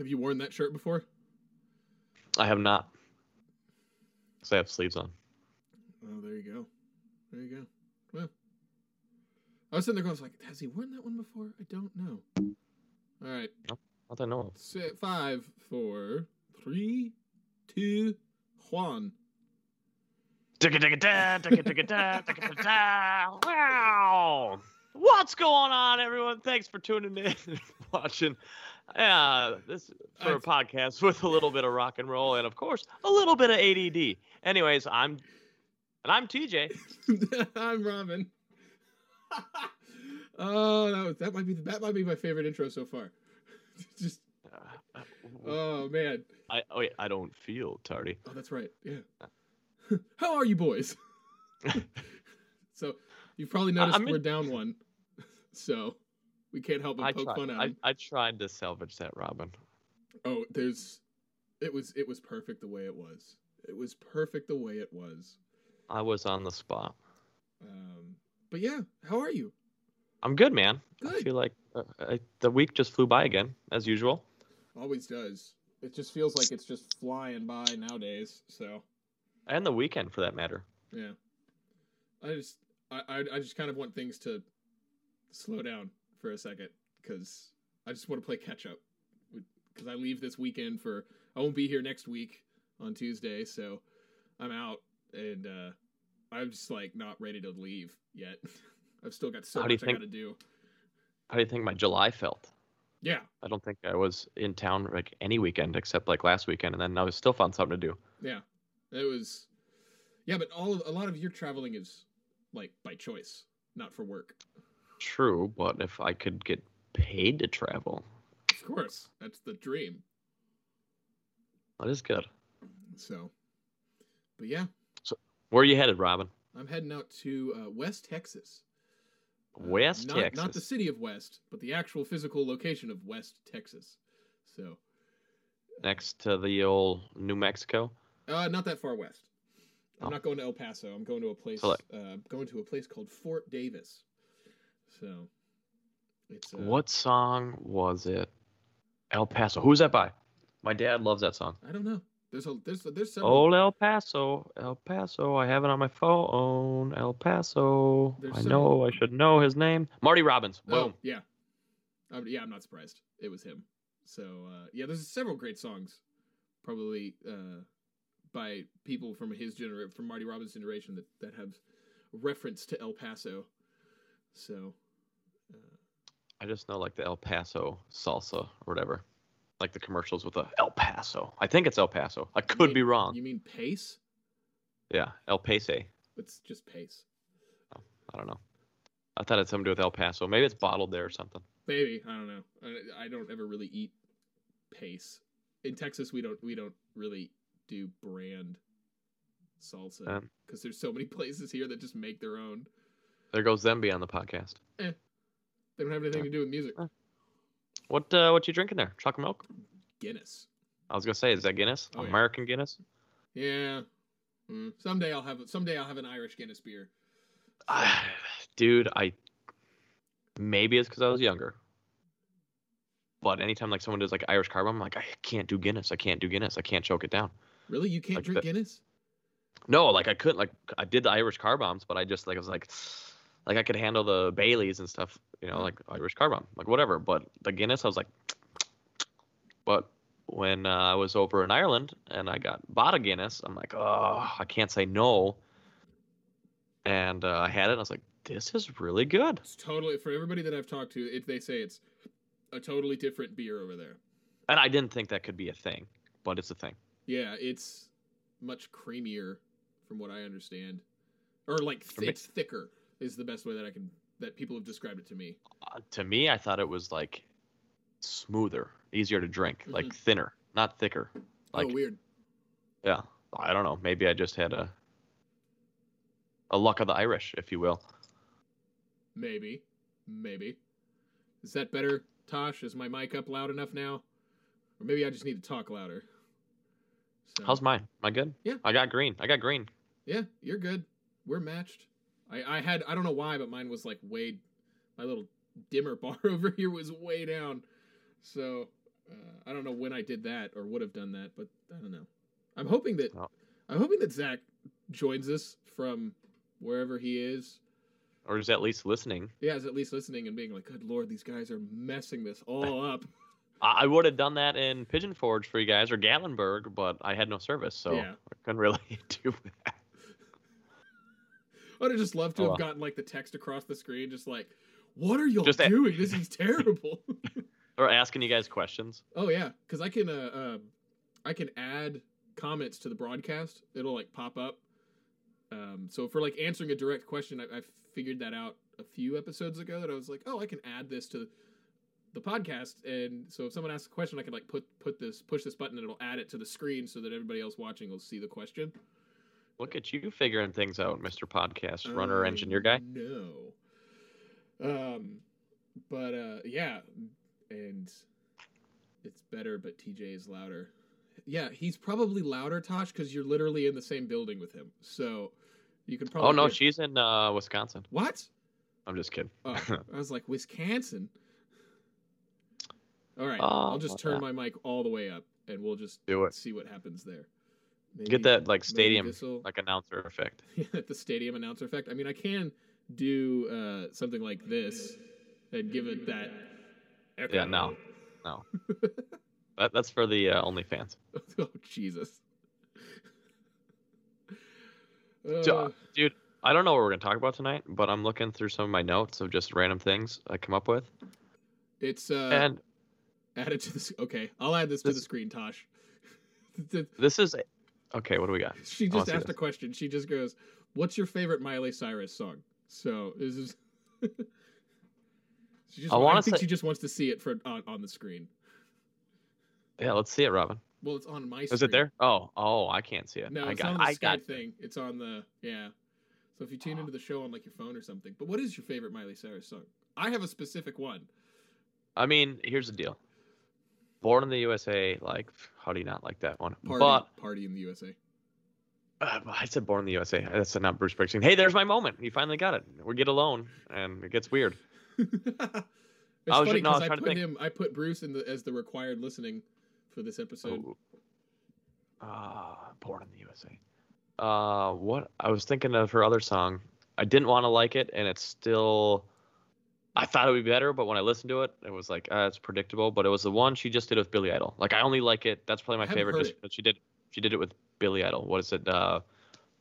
Have you worn that shirt before? I have not. Because I have sleeves on. Oh, there you go. There you go. Well, I was sitting there going, I was like, has he worn that one before? I don't know. All right. Nope, not that I know of. 5, 4, 3, 2, 1. Wow! What's going on, everyone? Thanks for tuning in and watching this for a podcast with a little bit of rock and roll and, of course, a little bit of ADD. Anyways, I'm TJ. I'm Robin. Oh, that might be my favorite intro so far. Just oh man. I don't feel tardy. Oh, that's right. Yeah. How are you boys? So you've probably noticed we're down one, so we can't help but poke fun at him. I tried to salvage that, Robin. Oh, it was perfect the way it was. It was perfect the way it was. I was on the spot. But yeah, how are you? I'm good, man. Good. I feel like the week just flew by again, as usual. Always does. It just feels like it's just flying by nowadays. So. And the weekend, for that matter. Yeah. I just kind of want things to slow down for a second, because I just want to play catch-up. Because I leave this weekend I won't be here next week on Tuesday, so I'm out. And I'm just, not ready to leave yet. I've still got so much I got to do. How do you think my July felt? Yeah. I don't think I was in town, any weekend except, last weekend. And then I was still found something to do. Yeah. It was, yeah, but a lot of your traveling is by choice, not for work. True, but if I could get paid to travel, of course, that's the dream. That is good. So, but yeah. So, where are you headed, Robin? I'm heading out to West Texas. West Texas, not the city of West, but the actual physical location of West Texas. So, next to the old New Mexico. Not that far west. I'm not going to El Paso. I'm going to a place called Fort Davis. So, it's what song was it? El Paso. Who's that by? My dad loves that song. I don't know. There's several. Old El Paso, El Paso. I have it on my phone. El Paso. I should know his name. Marty Robbins. Boom. Oh, yeah. Yeah, I'm not surprised. It was him. So yeah, there's several great songs. Probably. By people from his generation, from Marty Robbins' generation, that have reference to El Paso. So, I just know the El Paso salsa or whatever, the commercials with the El Paso. I think it's El Paso. I could be wrong. You mean Pace? Yeah, El Pace. It's just Pace. Oh, I don't know. I thought it had something to do with El Paso. Maybe it's bottled there or something. Maybe, I don't know. I don't ever really eat Pace. In Texas, we don't really do brand salsa because there's so many places here that just make their own. There goes Zembi on the podcast. They don't have anything to do with music. What you drinking there? Chocolate milk? Guinness. I was gonna say, is that Guinness? Oh, American Guinness? Yeah. Someday I'll have an Irish Guinness beer. Dude, maybe it's because I was younger. But anytime someone does Irish car bomb, I'm I can't do Guinness. I can't do Guinness. I can't choke it down. Really? You can't drink Guinness? No, I couldn't. I did the Irish car bombs, but I just I was I could handle the Baileys and stuff, Irish car bomb, whatever. But the Guinness, I was like. But when I was over in Ireland and I bought a Guinness, I'm oh, I can't say no. And I had it. And I was this is really good. It's totally, for everybody that I've talked to, they say it's a totally different beer over there. And I didn't think that could be a thing, but it's a thing. Yeah, it's much creamier from what I understand. Or it's thicker is the best way that people have described it to me. To me, I thought it was smoother, easier to drink, mm-hmm. Thinner, not thicker. Oh, weird. Yeah, I don't know. Maybe I just had a luck of the Irish, if you will. Maybe. Is that better? Tosh, is my mic up loud enough now? Or maybe I just need to talk louder. So. How's mine? Am I good? Yeah. I got green. Yeah, you're good. We're matched. I don't know why, but mine was my little dimmer bar over here was way down. So I don't know when I did that or would have done that, but I don't know. I'm hoping that Zach joins us from wherever he is. Or is at least listening. Yeah, is at least listening and being like, good Lord, these guys are messing this all up. I would have done that in Pigeon Forge for you guys or Gatlinburg, but I had no service, so yeah. I couldn't really do that. I would have just loved to have gotten like the text across the screen, just like, what are y'all doing? This is terrible. Or asking you guys questions. Oh, yeah, because I can add comments to the broadcast. It'll like pop up. So for like answering a direct question, I figured that out a few episodes ago that I was like, oh, I can add this to the podcast. And so if someone asks a question, I can like push this button and it'll add it to the screen so that everybody else watching will see the question. Look at you figuring things out, Mr. Podcast runner, engineer guy. No. Yeah, and it's better, but TJ is louder. Yeah, he's probably louder, Tosh, because you're literally in the same building with him. So you can probably... Oh, no, she's in Wisconsin. What? I'm just kidding. Oh, I was like, Wisconsin? All right, I'll just turn my mic all the way up, and we'll just see what happens there. Maybe, get that, like, stadium, like, announcer effect. Yeah, the stadium announcer effect. I mean, I can do something like this and give it that... echo. Yeah, no. That's for the OnlyFans. Oh, Jesus. So, dude, I don't know what we're going to talk about tonight, but I'm looking through some of my notes of just random things I come up with. It's and add it to this. Okay, I'll add this to the screen, Tosh. This is... Okay, what do we got? She just asked a question. She just goes, what's your favorite Miley Cyrus song? So, this is... I think she just wants to see it on the screen. Yeah, let's see it, Robin. Well, it's on my screen. Is it there? Oh, I can't see it. No, it's on the Skype thing. It's on the, yeah. So if you tune into the show on like your phone or something. But what is your favorite Miley Cyrus song? I have a specific one. I mean, here's the deal. Born in the USA, like, how do you not like that one? Party in the USA. I said Born in the USA. That's not Bruce Springsteen. Hey, there's my moment. You finally got it. We get alone, and it gets weird. I put Bruce as the required listening for this episode. Born in the USA. What I was thinking of her other song. I didn't want to like it, and it's still. I thought it would be better, but when I listened to it, it was like it's predictable. But it was the one she just did with Billy Idol. Like I only like it. That's probably my favorite. She did it with Billy Idol. What is it?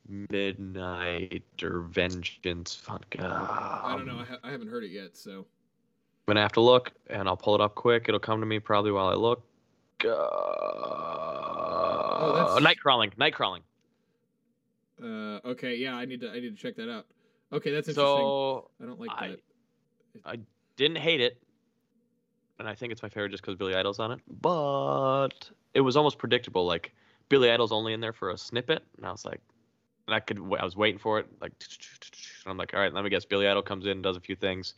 Midnight or Vengeance Funk. I don't know. I haven't heard it yet, so. I'm gonna have to look, and I'll pull it up quick. It'll come to me probably while I look. Night crawling. Okay, yeah, I need to check that out. Okay, that's interesting. So I don't like that. I didn't hate it, and I think it's my favorite just because Billy Idol's on it. But it was almost predictable. Like Billy Idol's only in there for a snippet, and I was like, I was waiting for it. Like, and I'm like, all right, let me guess. Billy Idol comes in, and does a few things.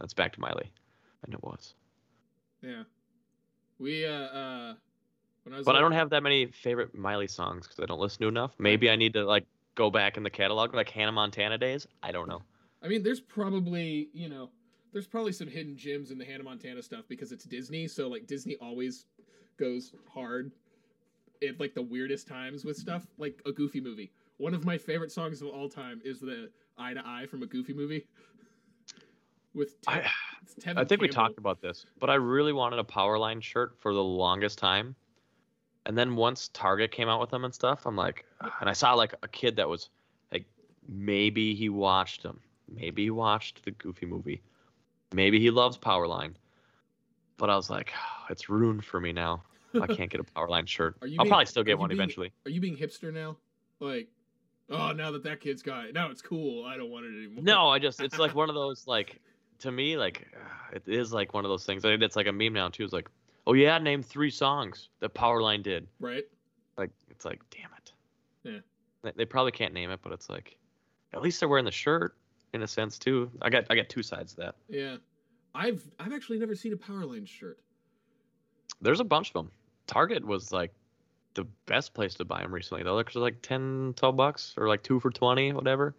That's back to Miley. And it was. Yeah. We, I don't have that many favorite Miley songs because I don't listen to enough. Maybe I need to, like, go back in the catalog, like Hannah Montana days. I don't know. I mean, there's probably some hidden gems in the Hannah Montana stuff because it's Disney. So, like, Disney always goes hard at, like, the weirdest times with stuff. Like, a Goofy movie. One of my favorite songs of all time is the Eye to Eye from A Goofy Movie. With I think Campbell. We talked about this, but I really wanted a Powerline shirt for the longest time. And then once Target came out with them and stuff, I'm like, and I saw like a kid that was like, maybe he watched them. Maybe he watched the Goofy movie. Maybe he loves Powerline. But I was like, it's ruined for me now. I can't get a Powerline shirt. I'll probably still get one eventually. Are you being hipster now? Like, oh, now that kid's got it. Now it's cool. I don't want it anymore. No, it's like one of those like. To me, like, it is like one of those things. I mean, it's like a meme now, too. It's like, oh, yeah, name three songs that Powerline did. Right. Like, it's like, damn it. Yeah. They probably can't name it, but it's like, at least they're wearing the shirt in a sense, too. I got two sides to that. Yeah. I've actually never seen a Powerline shirt. There's a bunch of them. Target was like the best place to buy them recently, though. They're like $10, $12 or like 2 for $20, whatever.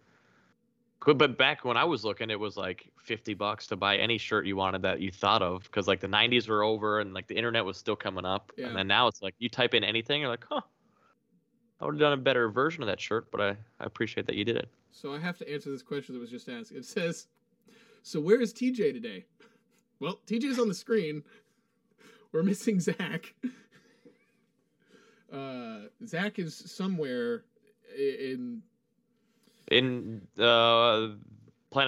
But back when I was looking, it was like $50 to buy any shirt you wanted that you thought of, because like the 90s were over and like the internet was still coming up. Yeah. And then now it's like you type in anything, you're like, huh, I would have done a better version of that shirt, but I appreciate that you did it. So I have to answer this question that was just asked. It says, so where is TJ today? Well, TJ's on the screen. We're missing Zach. Zach is somewhere in planet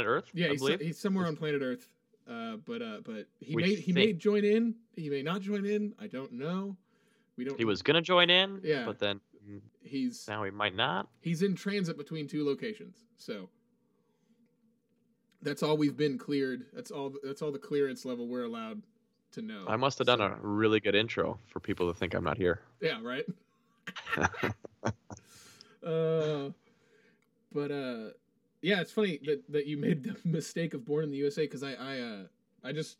Earth. Yeah, he's somewhere on planet Earth. But he may join in. He may not join in. I don't know. We don't. He was gonna join in. Yeah, but then now he might not. He's in transit between two locations. So that's all we've been cleared. That's all the clearance level we're allowed to know. I must have done a really good intro for people to think I'm not here. Yeah. Right. But yeah, it's funny that you made the mistake of Born in the USA, because I just,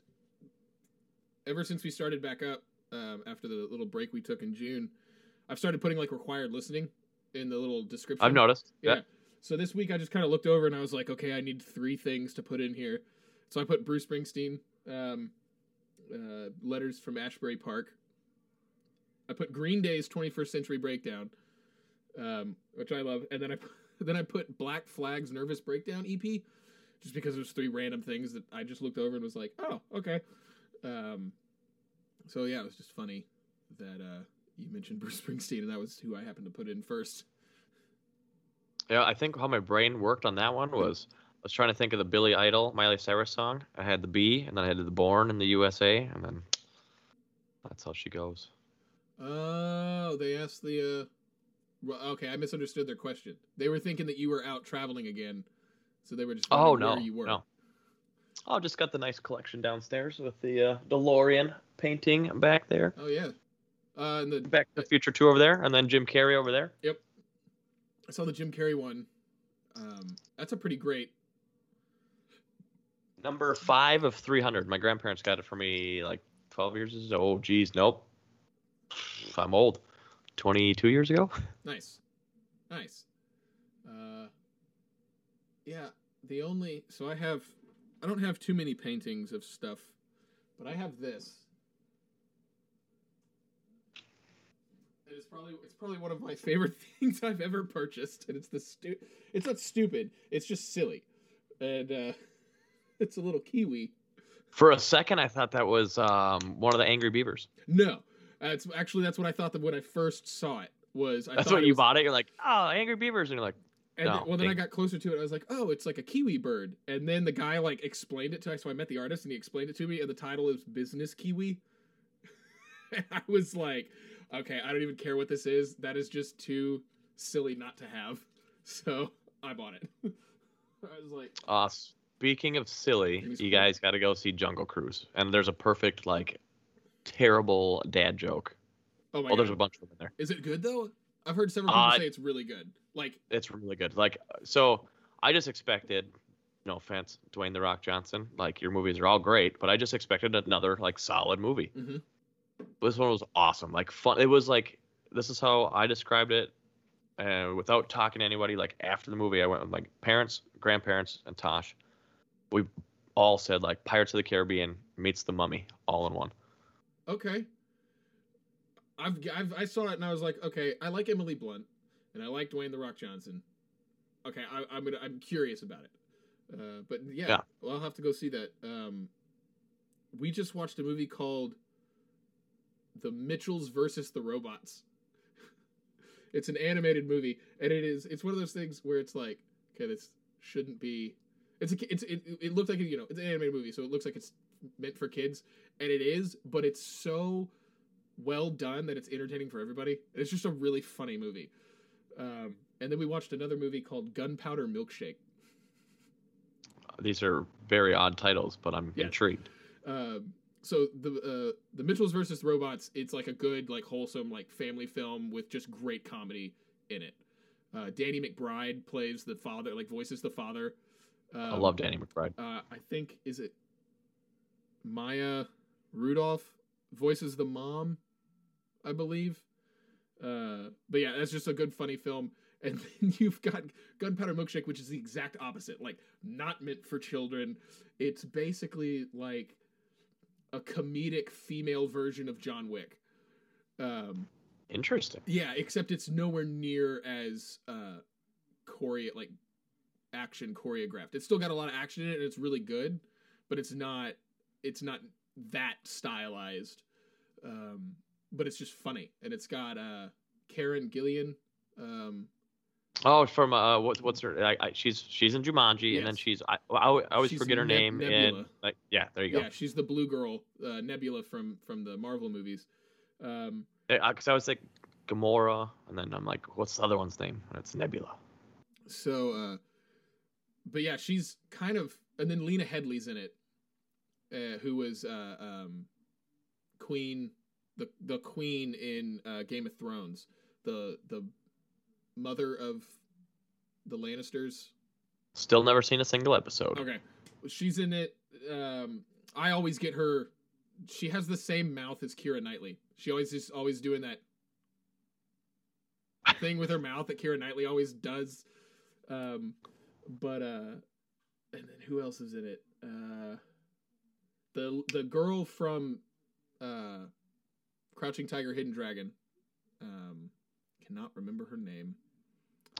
ever since we started back up after the little break we took in June, I've started putting like required listening in the little description. I've noticed. Yeah. So this week I just kind of looked over and I was like, okay, I need three things to put in here. So I put Bruce Springsteen, Letters from Ashbury Park. I put Green Day's 21st Century Breakdown, which I love, and then I put Black Flag's Nervous Breakdown EP, just because there's three random things that I just looked over and was like, oh, okay. So yeah, it was just funny that you mentioned Bruce Springsteen, and that was who I happened to put in first. Yeah, I think how my brain worked on that one was I was trying to think of the Billy Idol, Miley Cyrus song. I had the B, and then I had the Born in the USA, and then that's how she goes. Oh, they asked the... Well, okay, I misunderstood their question. They were thinking that you were out traveling again, so they were just wondering where you were. Oh, no. Oh, just got the nice collection downstairs with the DeLorean painting back there. Oh, yeah. And the Back to the Future 2 over there, and then Jim Carrey over there. Yep. I saw the Jim Carrey one. That's a pretty great... Number 5 of 300. My grandparents got it for me like 12 years ago. Oh, geez, nope. I'm old. 22 years ago. Nice. Yeah, I don't have too many paintings of stuff, but I have this. It's probably one of my favorite things I've ever purchased, and it's not stupid, it's just silly. And it's a little kiwi. For a second I thought that was one of the Angry Beavers. No. It's actually, that's what I thought that when I first saw it was. That's what you bought it. You're like, oh, Angry Beavers, and you're like, and no. Then I got closer to it. I was like, oh, it's like a kiwi bird. And then the guy like explained it to me. So I met the artist, and he explained it to me. And the title is Business Kiwi. And I was like, okay, I don't even care what this is. That is just too silly not to have. So I bought it. I was like, speaking of silly, you guys got to go see Jungle Cruise, and there's a perfect like. Terrible dad joke. Oh my God. There's a bunch of them in there. Is it good though? I've heard several people say it's really good. Like it's really good. Like so, I just expected. No offense, Dwayne "The Rock" Johnson. Like your movies are all great, but I just expected another like solid movie. Mm-hmm. This one was awesome. Like fun. It was like this is how I described it, without talking to anybody. Like after the movie, I went with my parents, grandparents, and Tosh. We all said like Pirates of the Caribbean meets The Mummy all in one. Okay. I saw it and I was like, okay, I like Emily Blunt and I like Dwayne "The Rock" Johnson. Okay, I'm curious about it. But yeah. Well, I'll have to go see that. We just watched a movie called The Mitchells versus the Robots. It's an animated movie, and it's one of those things where it's like, okay, this shouldn't be. It looked like it's an animated movie, so it looks like it's meant for kids, and it is, but it's so well done that it's entertaining for everybody. It's just a really funny movie. And then we watched another movie called Gunpowder Milkshake. These are very odd titles, but I'm intrigued. So the Mitchells versus the Robots, it's like a good, like wholesome, like family film with just great comedy in it. Danny McBride plays the father, like voices the father. I love Danny McBride. I think Maya Rudolph voices the mom, I believe. But yeah, that's just a good, funny film. And then you've got Gunpowder Milkshake, which is the exact opposite. Like, not meant for children. It's basically like a comedic female version of John Wick. Interesting. Yeah, except it's nowhere near as action choreographed. It's still got a lot of action in it, and it's really good, but it's not that stylized. But it's just funny, and it's got Karen Gillian. From what's her? She's in Jumanji, yes. And then I always forget her name. Nebula. And there you go. Yeah, she's the blue girl, Nebula from the Marvel movies. Because I was like Gamora, and then I'm like, what's the other one's name? And it's Nebula. So, but yeah, she's kind of, and then Lena Headey's in it, who was Queen, the Queen in Game of Thrones, the mother of the Lannisters. Still never seen a single episode. Okay, she's in it. I always get her. She has the same mouth as Keira Knightley. She always doing that thing with her mouth that Keira Knightley always does. And then who else is in it? The girl from Crouching Tiger, Hidden Dragon. Cannot remember her name.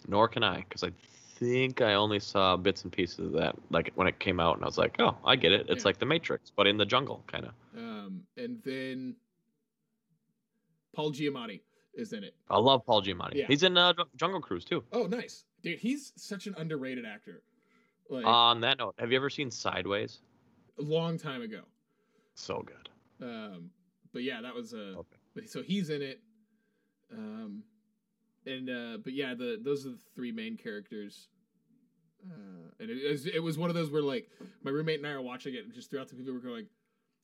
Nor can I, because I think I only saw bits and pieces of that, like when it came out, and I was like, "Oh, I get it. It's like The Matrix, but in the jungle, kind of." And then Paul Giamatti is in it. I love Paul Giamatti. Yeah. He's in Jungle Cruise too. Oh, nice, dude. He's such an underrated actor. Like, on that note, have you ever seen Sideways? A long time ago. So good. But yeah, that was okay. So he's in it. Those are the three main characters. And it was one of those where, like, my roommate and I are watching it, and just throughout the people were going,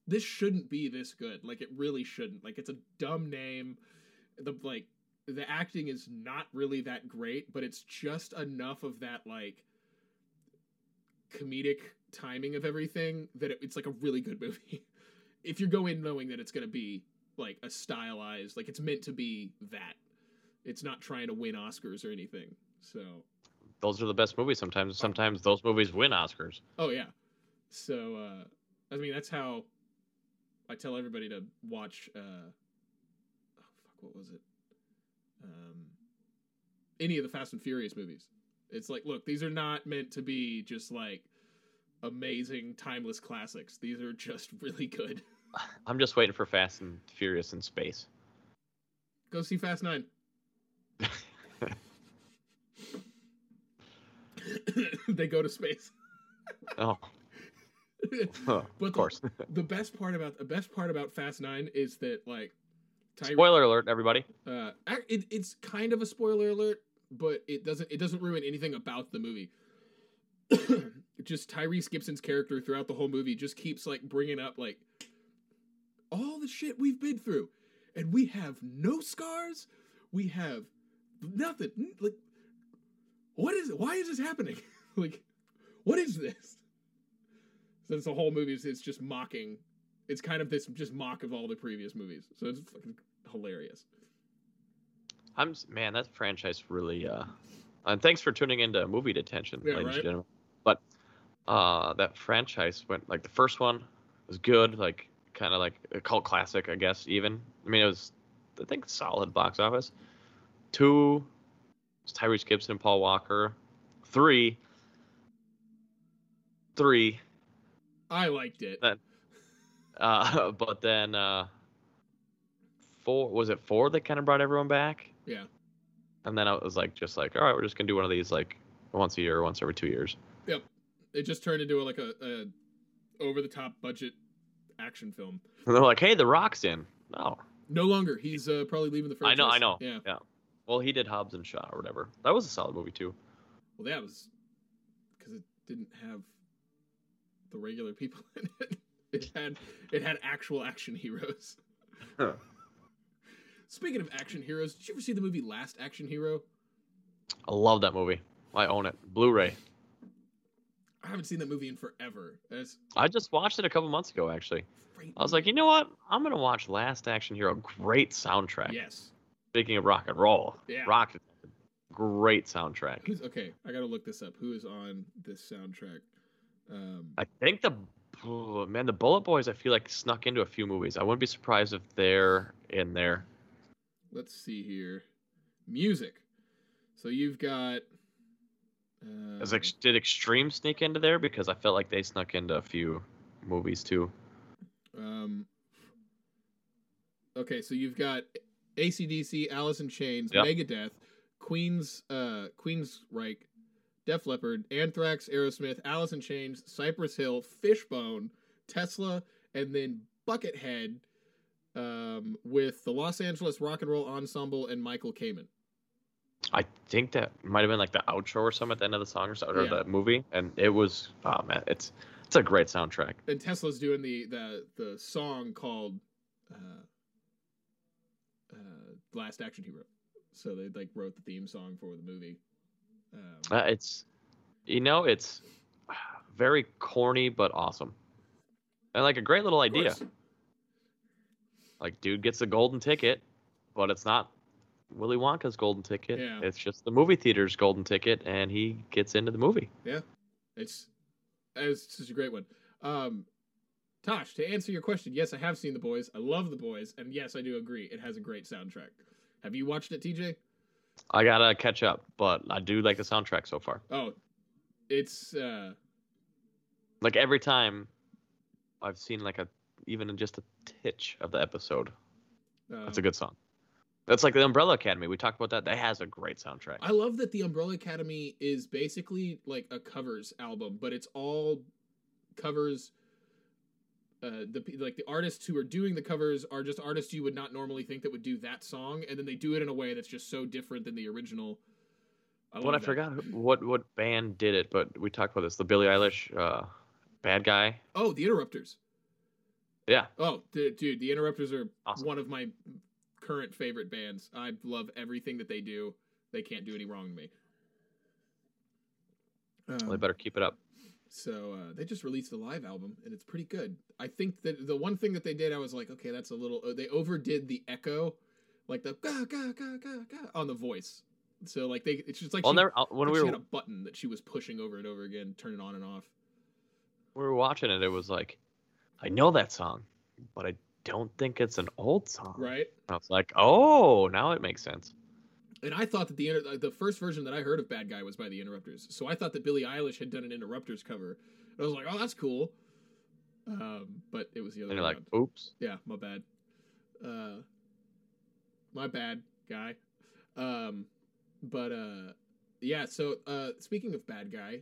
this shouldn't be this good. Like, it really shouldn't. Like, it's a dumb name. The acting is not really that great, but it's just enough of that, like, comedic timing of everything that it's, like, a really good movie. If you go in knowing that it's going to be, like, a stylized, like, it's meant to be that. It's not trying to win Oscars or anything. So those are the best movies sometimes. Sometimes those movies win Oscars. Oh, yeah. So, that's how I tell everybody to watch, what was it? Any of the Fast and Furious movies. It's like, look, these are not meant to be just, like, amazing, timeless classics. These are just really good. I'm just waiting for Fast and Furious in space. Go see Fast 9. They go to space. Oh, but of course. The best part about Fast 9 is that, like, spoiler alert, everybody. It's kind of a spoiler alert, but it doesn't ruin anything about the movie. Just Tyrese Gibson's character throughout the whole movie just keeps, like, bringing up, like, all the shit we've been through, and we have no scars. We have nothing. Like, what is it? Why is this happening? Like, what is this? So it's the whole movie is just mocking. It's kind of this just mock of all the previous movies. So it's fucking hilarious. That franchise really. And thanks for tuning into Movie Detention, ladies and gentlemen. But that franchise went, like, the first one was good, like, kind of like a cult classic, I guess. Even it was. I think solid box office. 2, it's Tyrese Gibson, Paul Walker. 3. I liked it. Then, but then 4, was it 4 that kind of brought everyone back? Yeah. And then I was like, just like, all right, we're just gonna do one of these, like, once a year or once every 2 years. Yep. It just turned into a over the top budget action film. And they're like, hey, The Rock's in. Oh. No longer. He's probably leaving the franchise. I know. Yeah. Well, he did Hobbs and Shaw or whatever. That was a solid movie, too. Well, that was because it didn't have the regular people in it. It had actual action heroes. Huh. Speaking of action heroes, did you ever see the movie Last Action Hero? I love that movie. I own it. Blu-ray. I haven't seen that movie in forever. I just watched it a couple months ago, actually. I was like, you know what? I'm going to watch Last Action Hero. Great soundtrack. Yes. Speaking of rock and roll. Yeah. Rock. Great soundtrack. Okay, I gotta look this up. Who is on this soundtrack? I think the Bullet Boys, I feel like, snuck into a few movies. I wouldn't be surprised if they're in there. Let's see here. Music. So you've got... did Extreme sneak into there? Because I felt like they snuck into a few movies, too. Okay, so you've got AC/DC, Alice in Chains, yep. Megadeth, Queensryche, Def Leppard, Anthrax, Aerosmith, Alice in Chains, Cypress Hill, Fishbone, Tesla, and then Buckethead with the Los Angeles Rock and Roll Ensemble and Michael Kamen. I think that might have been like the outro or something at the end of the song or the movie, and it was it's a great soundtrack. And Tesla's doing the song called Last Action Hero, so they wrote the theme song for the movie. It's very corny but awesome, and a great little idea. Dude gets a golden ticket, but it's not Willy Wonka's golden ticket. Yeah. It's just the movie theater's golden ticket, and he gets into the movie. Yeah, it's such a great one. Tosh, to answer your question, yes, I have seen The Boys. I love The Boys, and yes, I do agree. It has a great soundtrack. Have you watched it, TJ? I gotta catch up, but I do like the soundtrack so far. Oh, it's every time I've seen even just a titch of the episode. That's a good song. That's like the Umbrella Academy. We talked about that. That has a great soundtrack. I love that the Umbrella Academy is basically like a covers album, but it's all covers. The artists who are doing the covers are just artists you would not normally think that would do that song, and then they do it in a way that's just so different than the original. I forgot what band did it, but we talked about this. The Billie Eilish bad guy. Oh, The Interrupters. Yeah. Oh, dude, The Interrupters are awesome. One of my current favorite bands. I love everything that they do. They can't do any wrong to me. They better keep it up. So they just released a live album, and it's pretty good. I think that the one thing that they did, I was like, okay, that's a little... They overdid the echo, the ga-ga-ga-ga-ga on the voice. So, it's just like she had a button that she was pushing over and over again, turning on and off. When we were watching it, it was like, I know that song, but I don't think it's an old song. Right. And I was like, oh, now it makes sense. And I thought that the first version that I heard of Bad Guy was by The Interrupters. So I thought that Billie Eilish had done an Interrupters cover. And I was like, oh, that's cool. But it was the other one. And you're like, oops. Yeah, my bad. My bad, guy. So speaking of Bad Guy,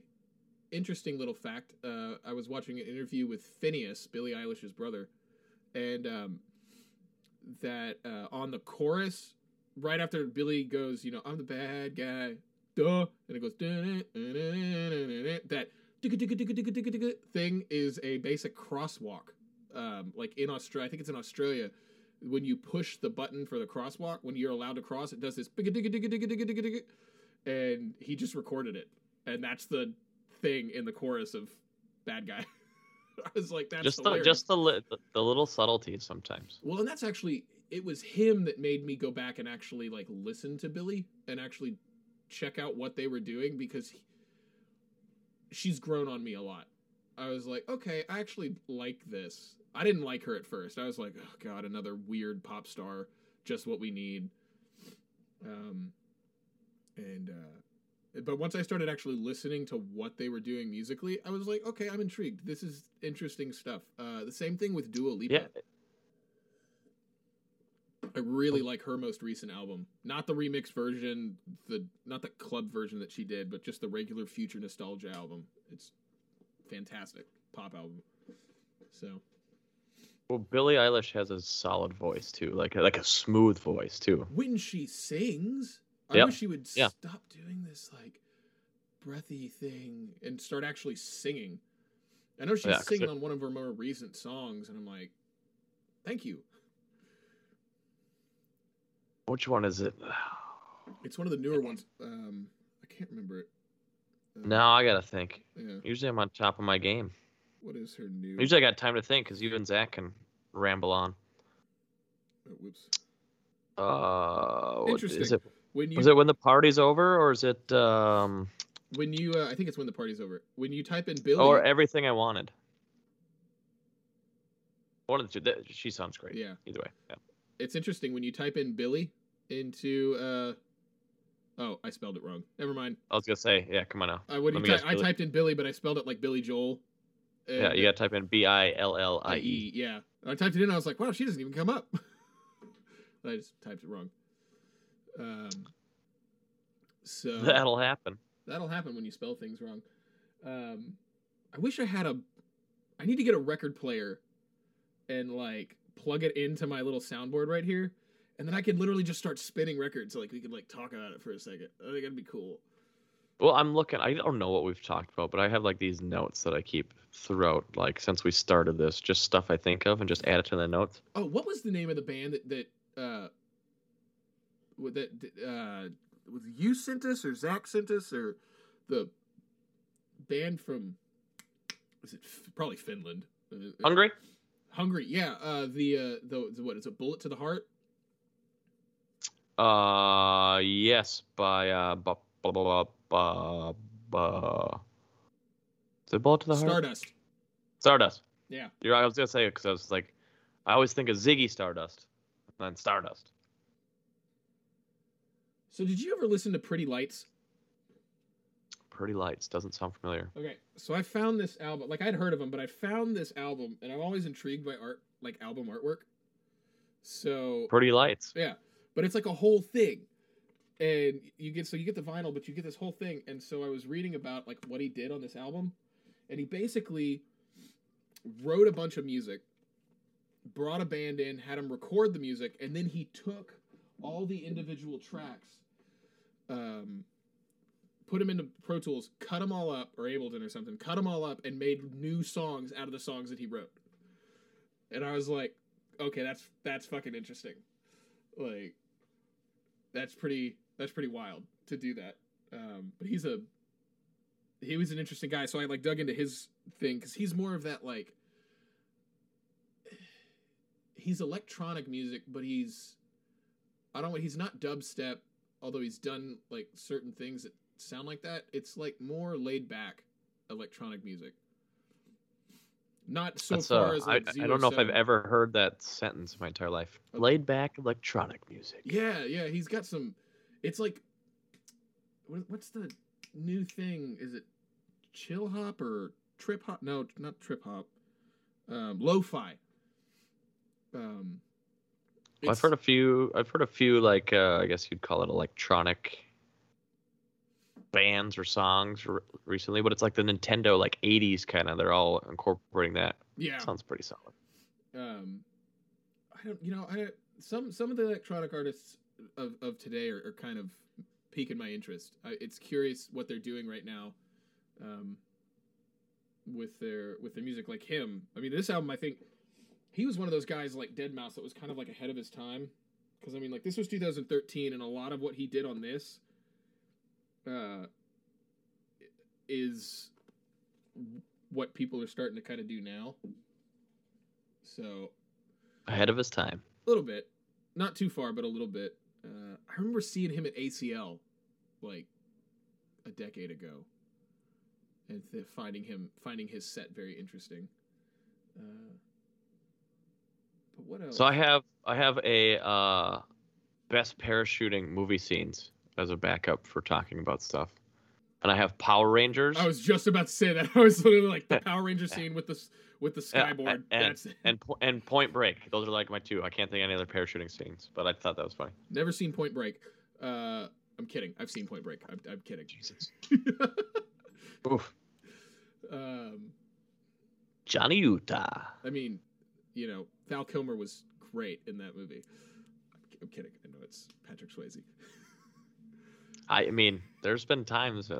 interesting little fact. I was watching an interview with Phineas, Billie Eilish's brother. And on the chorus... Right after Billy goes, I'm the bad guy, duh, and it goes, that thing is a basic crosswalk. In Australia, I think it's in Australia, when you push the button for the crosswalk, when you're allowed to cross, it does this, and he just recorded it. And that's the thing in the chorus of Bad Guy. I was like, that's hilarious. Just the little subtleties sometimes. Well, and that's actually... It was him that made me go back and actually listen to Billy and actually check out what they were doing, because she's grown on me a lot. I was like, okay, I actually like this. I didn't like her at first. I was like, oh God, another weird pop star, just what we need. But once I started actually listening to what they were doing musically, I was like, okay, I'm intrigued. This is interesting stuff. The same thing with Dua Lipa. Yeah. I really like her most recent album. Not the remix version, not the club version that she did, but just the regular Future Nostalgia album. It's fantastic pop album. So, well, Billie Eilish has a solid voice too, a smooth voice too. When she sings, I wish she would stop doing this breathy thing and start actually singing. I know she's singing on one of her more recent songs, and I'm like, thank you. Which one is it? It's one of the newer ones. I can't remember it. No, I gotta think. Yeah. Usually I'm on top of my game. What is her new? Usually I got time to think because you and Zach can ramble on. Oh, whoops. Interesting. Is it When you, was it when the party's over, or is it when you? I think it's when the party's over. When you type in Billie, or Everything I Wanted. One of the two. She sounds great. Yeah. Either way. Yeah. It's interesting when you type in Billie into. Oh, I spelled it wrong. Never mind. I was gonna say, yeah, come on now. I typed in Billie, but I spelled it like Billy Joel. Yeah, you gotta type in Billie. Yeah, I typed it in. I was like, wow, she doesn't even come up. I just typed it wrong. So that'll happen. That'll happen when you spell things wrong. I wish I had a. I need to get a record player, and like plug it into my little soundboard right here, and then I could literally just start spinning records. So like we could like talk about it for a second. I think that'd be cool. Well, I'm looking. I don't know what we've talked about, but I have like these notes that I keep throughout, like since we started this, just stuff I think of and just add it to the notes. Oh, what was the name of the band that was you sent us or Zach sent us or the band from? Was it probably Finland? Hungary. Hungary, yeah. The what is it? Bullet to the Heart. Yes, by Is it Bullet to the Heart? Stardust. Yeah. You're right. I was gonna say it because I was like, I always think of Ziggy Stardust, and then Stardust. So did you ever listen to Pretty Lights? Pretty Lights doesn't sound familiar. Okay, so I found this album. Like I'd heard of them, but I found this album, and I'm always intrigued by art, like album artwork. So Pretty Lights. Yeah, but it's like a whole thing. And you get the vinyl, but you get this whole thing. And so I was reading about like what he did on this album, and he basically wrote a bunch of music, brought a band in, had them record the music, and then he took all the individual tracks, put them into Pro Tools, cut them all up, or Ableton or something, cut them all up, and made new songs out of the songs that he wrote. And I was like, okay, that's fucking interesting. Like, that's pretty wild to do that. But he was an interesting guy, so I like dug into his thing because he's more of that like he's electronic music, but he's not dubstep, although he's done like certain things that sound like that. It's like more laid back electronic music. Not so that's far as like I don't know if I've ever heard that sentence in my entire life. Okay. Laid back electronic music. Yeah, he's got some. It's like, what's the new thing? Is it chill hop or trip hop? No, not trip hop. Lo-fi. Well, I've heard a few like I guess you'd call it electronic bands or songs recently, but it's like the Nintendo like 80s kind of. They're all incorporating that. Yeah, sounds pretty solid. Some of the electronic artists of today are kind of piquing my interest. It's curious what they're doing right now with their music. Like him, I mean, this album I think. He was one of those guys like Deadmau5 that was kind of like ahead of his time. Because, I mean, like, this was 2013, and a lot of what he did on this is what people are starting to kind of do now. So. Ahead of his time. A little bit. Not too far, but a little bit. I remember seeing him at ACL, like, a decade ago. And finding his set very interesting. What else? So I have a best parachuting movie scenes as a backup for talking about stuff, and I have Power Rangers. I was just about to say that. I was literally like the Power Ranger scene with the skyboard. And Point Break. Those are like my two. I can't think of any other parachuting scenes, but I thought that was funny. Never seen Point Break. I'm kidding. I've seen Point Break. I'm kidding. Jesus. Oof. Johnny Utah. I mean, you know. Val Kilmer was great in that movie. I'm kidding. I know it's Patrick Swayze. I mean, there's been times.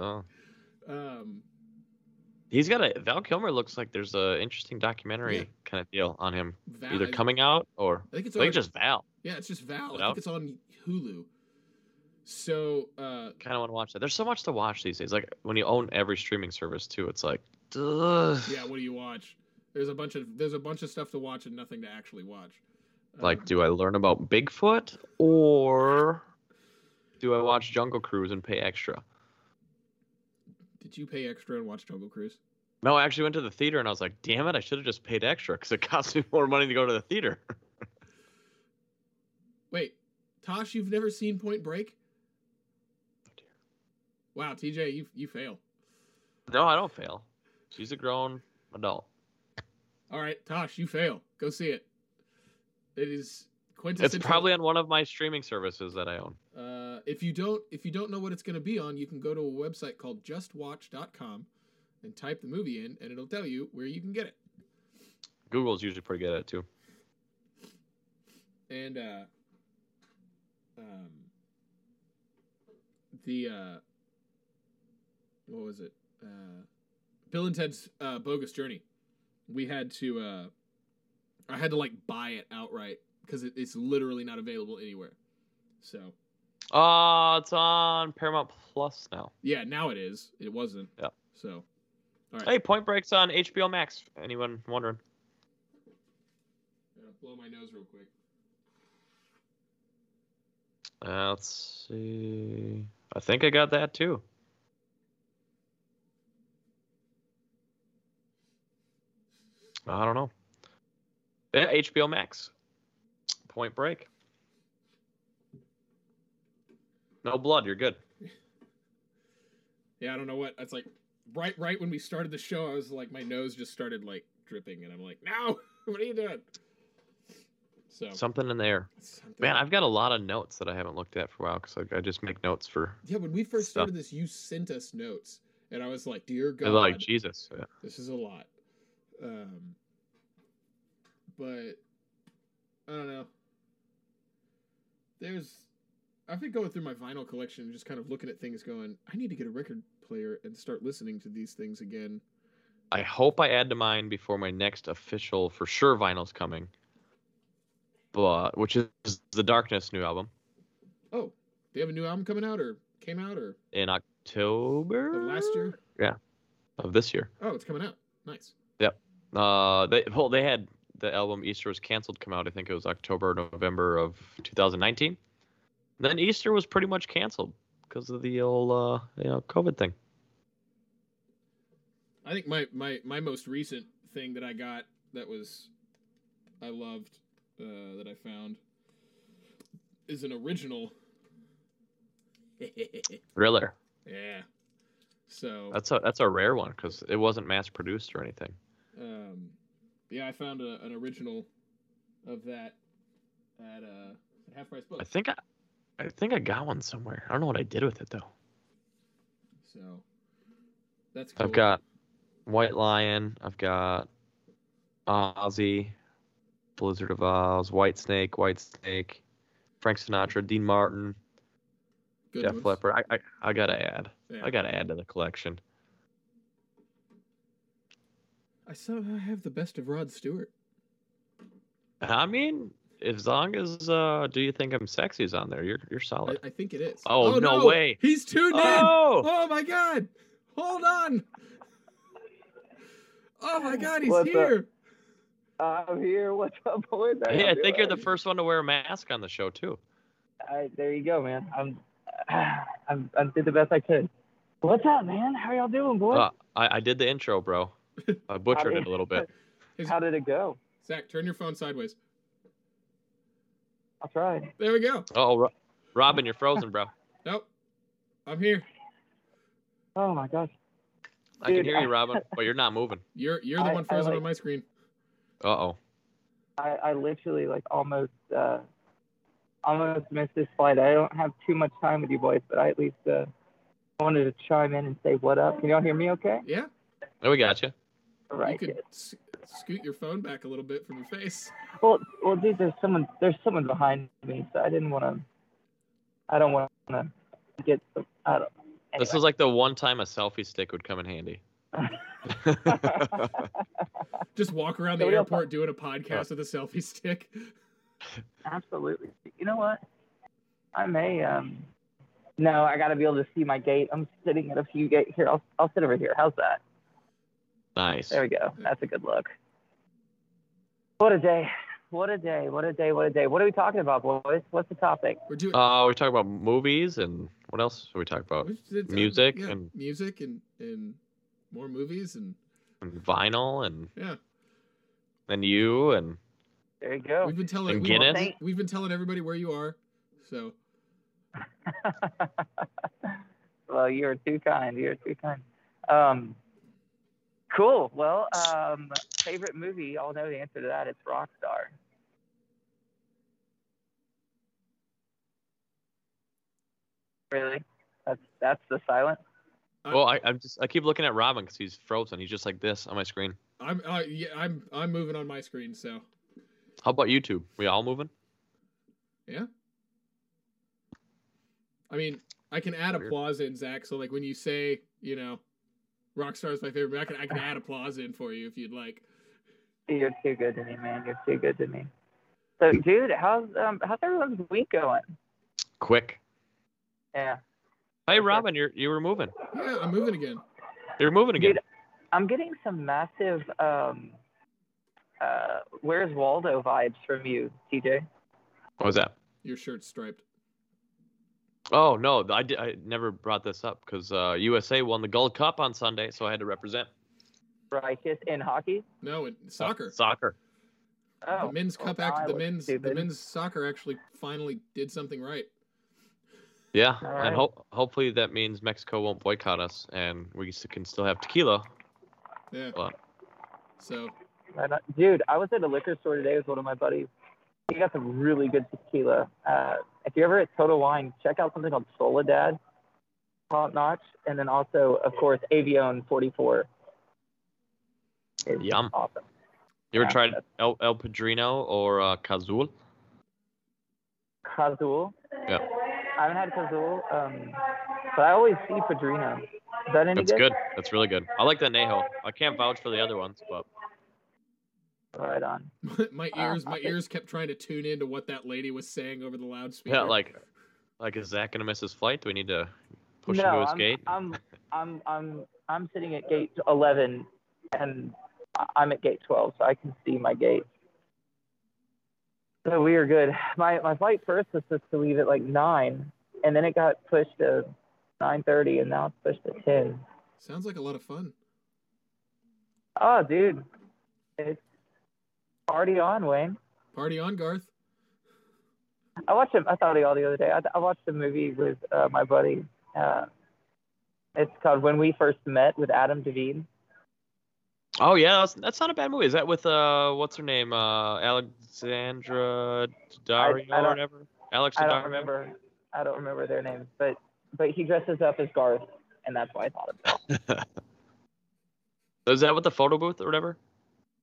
He's got a Val Kilmer looks like there's a interesting documentary kind of deal on him, either coming out or I think it's just Val. Yeah, it's just Val. I think it's on Hulu. So kind of want to watch that. There's so much to watch these days. Like when you own every streaming service too, it's like, ugh. Yeah, what do you watch? There's a bunch of stuff to watch and nothing to actually watch. Like, do I learn about Bigfoot or do I watch Jungle Cruise and pay extra? Did you pay extra and watch Jungle Cruise? No, I actually went to the theater and I was like, damn it, I should have just paid extra because it cost me more money to go to the theater. Wait, Tosh, you've never seen Point Break? Oh, dear. Wow, TJ, you fail. No, I don't fail. She's a grown adult. All right, Tosh, you fail. Go see it. It is quintessential. It's probably on one of my streaming services that I own. If you don't know what it's going to be on, you can go to a website called justwatch.com and type the movie in, and it'll tell you where you can get it. Google's usually pretty good at it, too. And what was it? Bill and Ted's Bogus Journey. We had to, I had to like buy it outright because it's literally not available anywhere. So. It's on Paramount Plus now. Yeah, now it is. It wasn't. Yeah. So. All right. Hey, Point Break's on HBO Max. Anyone wondering? I'm gonna blow my nose real quick. Let's see. I think I got that too. I don't know. Yeah, HBO Max. Point Break. No blood. You're good. Yeah, I don't know what. It's like right when we started the show, I was like, my nose just started like dripping, and I'm like, no, what are you doing? So something in the air. Man, I've got a lot of notes that I haven't looked at for a while because I just make notes for. Yeah, when we first started this, you sent us notes, and I was like, dear God. I was like, Jesus. Yeah. This is a lot. But I don't know. I've been going through my vinyl collection and just kind of looking at things going, I need to get a record player and start listening to these things again. I hope I add to mine before my next official for sure vinyl's coming. But which is the Darkness new album. Oh, they have a new album coming out or came out or in October of last year? Yeah. Of this year. Oh, it's coming out. Nice. Yep. They had the album Easter Was Canceled come out. I think it was October or November of 2019. And then Easter was pretty much canceled because of the old COVID thing. I think my most recent thing that I got that was I loved that I found is an original Thriller. Yeah. So that's a rare one because it wasn't mass produced or anything. Yeah, I found an original of that at Half Price Books. I think I got one somewhere. I don't know what I did with it though. So that's cool. I've got White Lion. I've got Ozzy, Blizzard of Oz, White Snake, Frank Sinatra, Dean Martin, good Def Leppard. I gotta add. Yeah. I gotta add to the collection. I somehow have the best of Rod Stewart. I mean, as long as Do You Think I'm Sexy's on there, you're solid. I think it is. Oh, no way. He's tuned in. Oh, my God. Hold on. Oh, my God, he's here. I'm here. What's up, boys? Hey, I think you're the first one to wear a mask on the show, too. All right, there you go, man. I did the best I could. What's up, man? How y'all doing, boys? I did the intro, bro. I butchered it a little bit. How did it go? Zach, turn your phone sideways. I'll try. There we go. Oh, Robin, you're frozen, bro. Nope. I'm here. Oh, my gosh. Dude, I can hear you, Robin, but you're not moving. You're the one frozen on my screen. Uh-oh. I literally, like, almost missed this flight. I don't have too much time with you boys, but I at least wanted to chime in and say what up. Can y'all hear me okay? Yeah. Oh, we got you. Right. You could scoot your phone back a little bit from your face. Well, dude, there's someone behind me, so I don't want to get. I don't. Anyway. This is like the one time a selfie stick would come in handy. Just walk around the airport doing a podcast with a selfie stick. Absolutely. You know what? I may. No, I got to be able to see my gate. I'm sitting at a few gate here. I'll sit over here. How's that? Nice. There we go. That's a good look. What a day. What a day, what a day, what a day. What are we talking about, boys? What's the topic? We're talking about movies, and what else are we talking about? Music. Yeah, and music and more movies and vinyl and yeah. And you and there you go. We've been telling everybody where you are. So well, you're too kind. You're too kind. Cool. Well, favorite movie, I'll know the answer to that. It's Rockstar. Really? That's the silence? Well, I keep looking at Robin because he's frozen. He's just like this on my screen. I'm moving on my screen, so. How about YouTube? We all moving? Yeah. I mean, I can add applause in, Zach. So, like, when you say, you know, Rockstar is my favorite, I can add applause in for you if you'd like. You're too good to me, man. You're too good to me. So, dude, how's everyone's week going? Quick. Yeah. Hey, Robin, you were moving. Yeah, I'm moving again. You're moving again. Dude, I'm getting some massive Where's Waldo vibes from you, TJ. What was that? Your shirt's striped. Oh, no, I never brought this up because USA won the Gold Cup on Sunday, so I had to represent. Righteous in hockey? No, in soccer. Soccer. Oh, the men's cup. The men's soccer actually finally did something right. Yeah, right. And hopefully that means Mexico won't boycott us, and we can still have tequila. Yeah. But. So. Dude, I was at a liquor store today with one of my buddies. He got some really good tequila. If you're ever at Total Wine, check out something called Soledad, Top Notch, and then also, of course, Avión 44. Yum. Awesome. You ever tried El Padrino or Cazul? Cazul? Yeah. I haven't had Cazul, but I always see Padrino. Is that any good? That's good. That's really good. I like that Nejo. I can't vouch for the other ones, but... Right on. my ears kept trying to tune in to what that lady was saying over the loudspeaker. Yeah, like is Zach gonna miss his flight? Do we need to push him to his gate? I'm sitting at gate 11, and I'm at gate 12, so I can see my gate. So we are good. My flight first was supposed to leave at like 9, and then it got pushed to 9:30, and now it's pushed to 10. Sounds like a lot of fun. Oh, dude, it's. Party on, Wayne. Party on, Garth. I watched him. I saw it all the other day. I watched a movie with my buddy. It's called When We First Met with Adam Devine. Oh yeah, that's not a bad movie. Is that with what's her name? Alexandra Daddario or whatever. Alex. I don't remember. I don't remember their names, but he dresses up as Garth, and that's why I thought of that. Is that with the photo booth or whatever?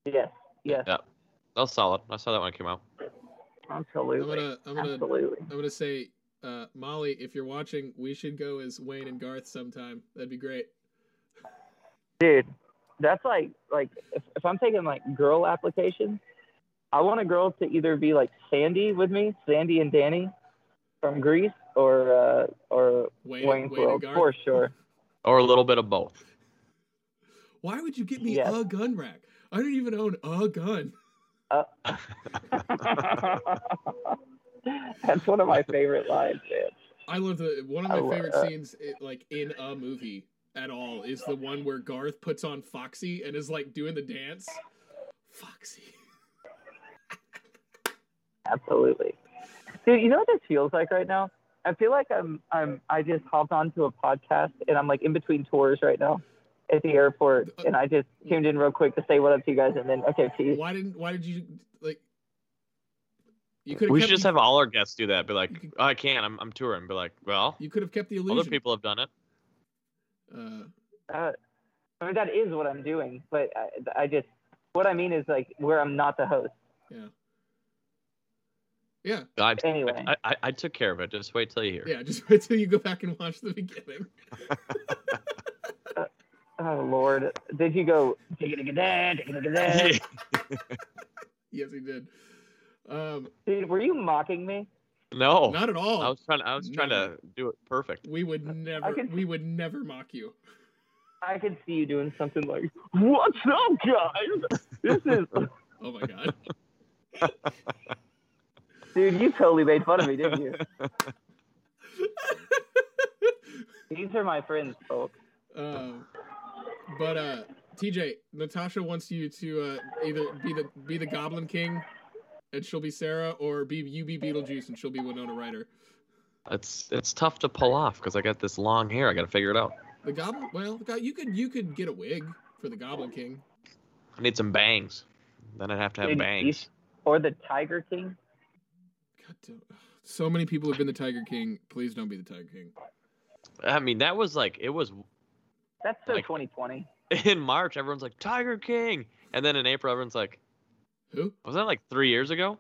Yes. Yes. Yeah. That was solid. I saw that when it came out. Absolutely. I'm gonna say, Molly, if you're watching, we should go as Wayne and Garth sometime. That'd be great. Dude, that's like if I'm taking like girl applications, I want a girl to either be like Sandy with me, Sandy and Danny from Grease, or Wayne's World for sure. Or a little bit of both. Why would you get me a gun rack? I don't even own a gun. That's one of my favorite lines, man. I love one of my favorite scenes, like in a movie at all, is the one where Garth puts on Foxy and is like doing the dance. Foxy. Absolutely, dude. You know what this feels like right now? I feel like I just hopped onto a podcast and I'm like in between tours right now. At the airport, and I just tuned in real quick to say what up to you guys, and then okay, peace. Why did you like? You could. We should just have all our guests do that. Be like, oh, I can't. I'm touring. Be like, well, you could have kept the illusion. Other people have done it. I mean, that is what I'm doing, but I just what I mean is like where I'm not the host. Yeah. Yeah. Anyway, I took care of it. Just wait till you hear. Yeah, just wait till you go back and watch the beginning. Oh, Lord. Did you go, take it again? Yes, he did. Dude, were you mocking me? No. Not at all. I was trying to do it perfect. We would never mock you. I could see you doing something like, what's up, guys? This is... Oh, my God. Dude, you totally made fun of me, didn't you? These are my friends, folks. But TJ, Natasha wants you to either be the Goblin King, and she'll be Sarah, or be Beetlejuice, and she'll be Winona Ryder. It's tough to pull off because I got this long hair. I got to figure it out. The Goblin? Well, you could get a wig for the Goblin King. I need some bangs. Then I'd have to have bangs. Or the Tiger King. God damn. So many people have been the Tiger King. Please don't be the Tiger King. I mean, that was like, it was. That's so like, 2020. In March, everyone's like, Tiger King. And then in April, everyone's like, who? Was that like 3 years ago?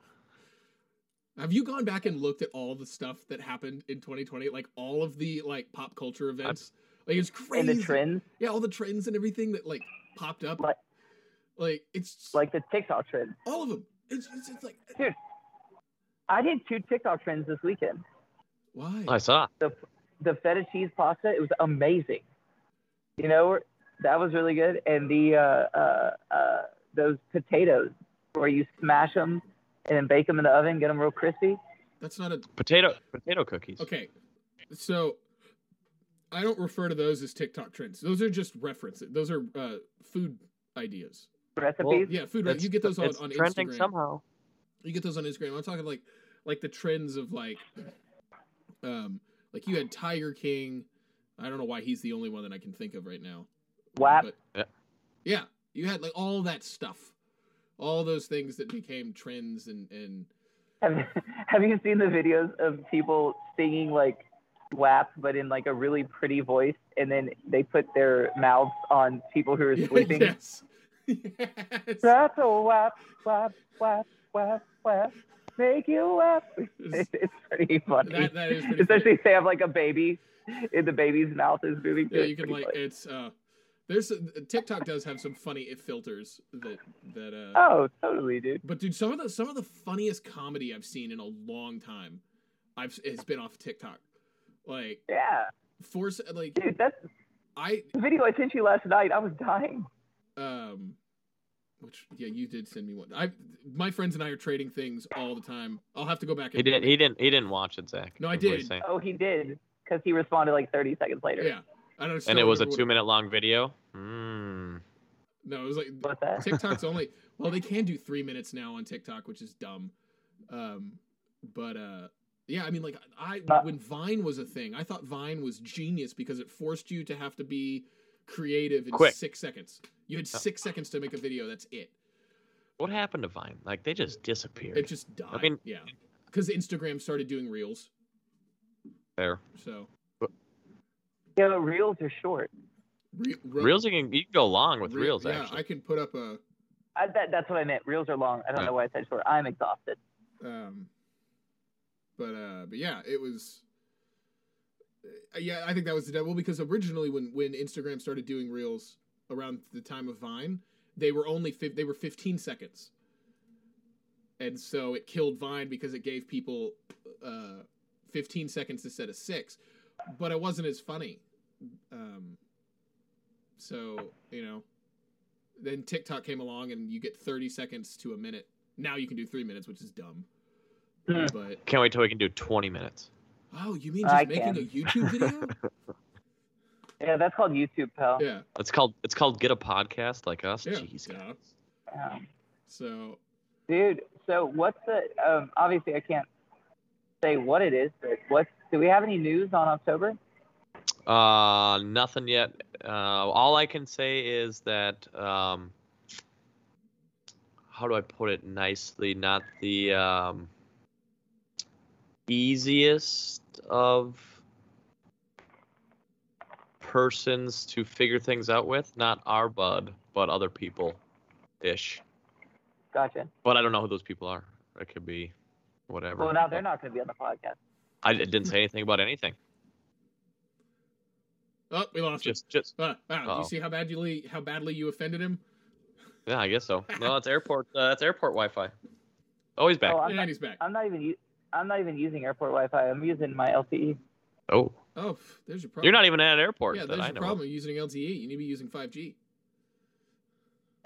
Have you gone back and looked at all the stuff that happened in 2020? Like all of the like pop culture events? Like it's crazy. And the trends? Yeah, all the trends and everything that like popped up. Like it's just, like the TikTok trend. All of them. It's like. Dude, I did 2 TikTok trends this weekend. Why? I saw. The feta cheese pasta, it was amazing. You know, that was really good. And the those potatoes where you smash them and then bake them in the oven, get them real crispy. That's not a potato cookies. Okay, so I don't refer to those as TikTok trends. Those are just references. Those are food ideas. Recipes. Well, yeah, food. Right? You get those on trending Instagram somehow. You get those on Instagram. I'm talking like the trends of like you had Tiger King. I don't know why he's the only one that I can think of right now. WAP. But, yeah, you had like all that stuff, all those things that became trends and. Have you seen the videos of people singing like WAP, but in like a really pretty voice, and then they put their mouths on people who are sleeping? Yes. That's a WAP, WAP, WAP, WAP, WAP. Make you WAP. It's pretty funny. That is pretty especially funny. If they have like a baby. The baby's mouth is moving. Yeah, you can like funny. It's. There's TikTok does have some funny filters that. Oh, totally, dude. But dude, some of the funniest comedy I've seen in a long time, it's been off TikTok. Like yeah. Force like. Dude, that's. The video I sent you last night. I was dying. Which yeah, you did send me one. My friends and I are trading things all the time. I'll have to go back. He didn't watch it, Zach. No, I did. Oh, he did. Because he responded like 30 seconds later. Yeah, I don't. And it was a 2-minute-long video. No, it was like what's that? TikTok's only. Well, they can do 3 minutes now on TikTok, which is dumb. But yeah, I mean, like when Vine was a thing, I thought Vine was genius because it forced you to have to be creative in quick. 6 seconds. You had 6 seconds to make a video. That's it. What happened to Vine? Like they just disappeared. It just died. I mean, yeah, because Instagram started doing Reels. There. So. Yeah, Reels are short. Reels, you can go long with Reels, actually. Yeah, I can put up a... That's what I meant. Reels are long. I don't know why I said short. I'm exhausted. But yeah, it was... Yeah, I think that was the devil because originally when Instagram started doing Reels around the time of Vine, they were only... they were 15 seconds. And so it killed Vine because it gave people... 15 seconds instead of 6, but it wasn't as funny. So, you know, then TikTok came along and you get 30 seconds to a minute. Now you can do 3 minutes, which is dumb. But can't wait till we can do 20 minutes. Oh, you mean just making a YouTube video? Yeah, that's called YouTube, pal. Yeah. It's called get a podcast like us. Yeah. Jeez. Yeah. So. Dude, so what's the, obviously I can't say what it is, but do we have any news on October? Nothing yet. All I can say is that how do I put it nicely? Not the easiest of persons to figure things out with. Not our bud, but other people ish. Gotcha. But I don't know who those people are. It could be whatever. Well, now they're not going to be on the podcast. I didn't say anything about anything. Oh, we lost him. Wow, do you see how badly you offended him? Yeah, I guess so. No, that's airport. That's airport Wi-Fi. Oh, he's back. Oh, he's back. I'm not even using airport Wi-Fi. I'm using my LTE. Oh. Oh, there's your problem. You're not even at an airport. Yeah, there's your problem. You're using LTE. You need to be using 5G.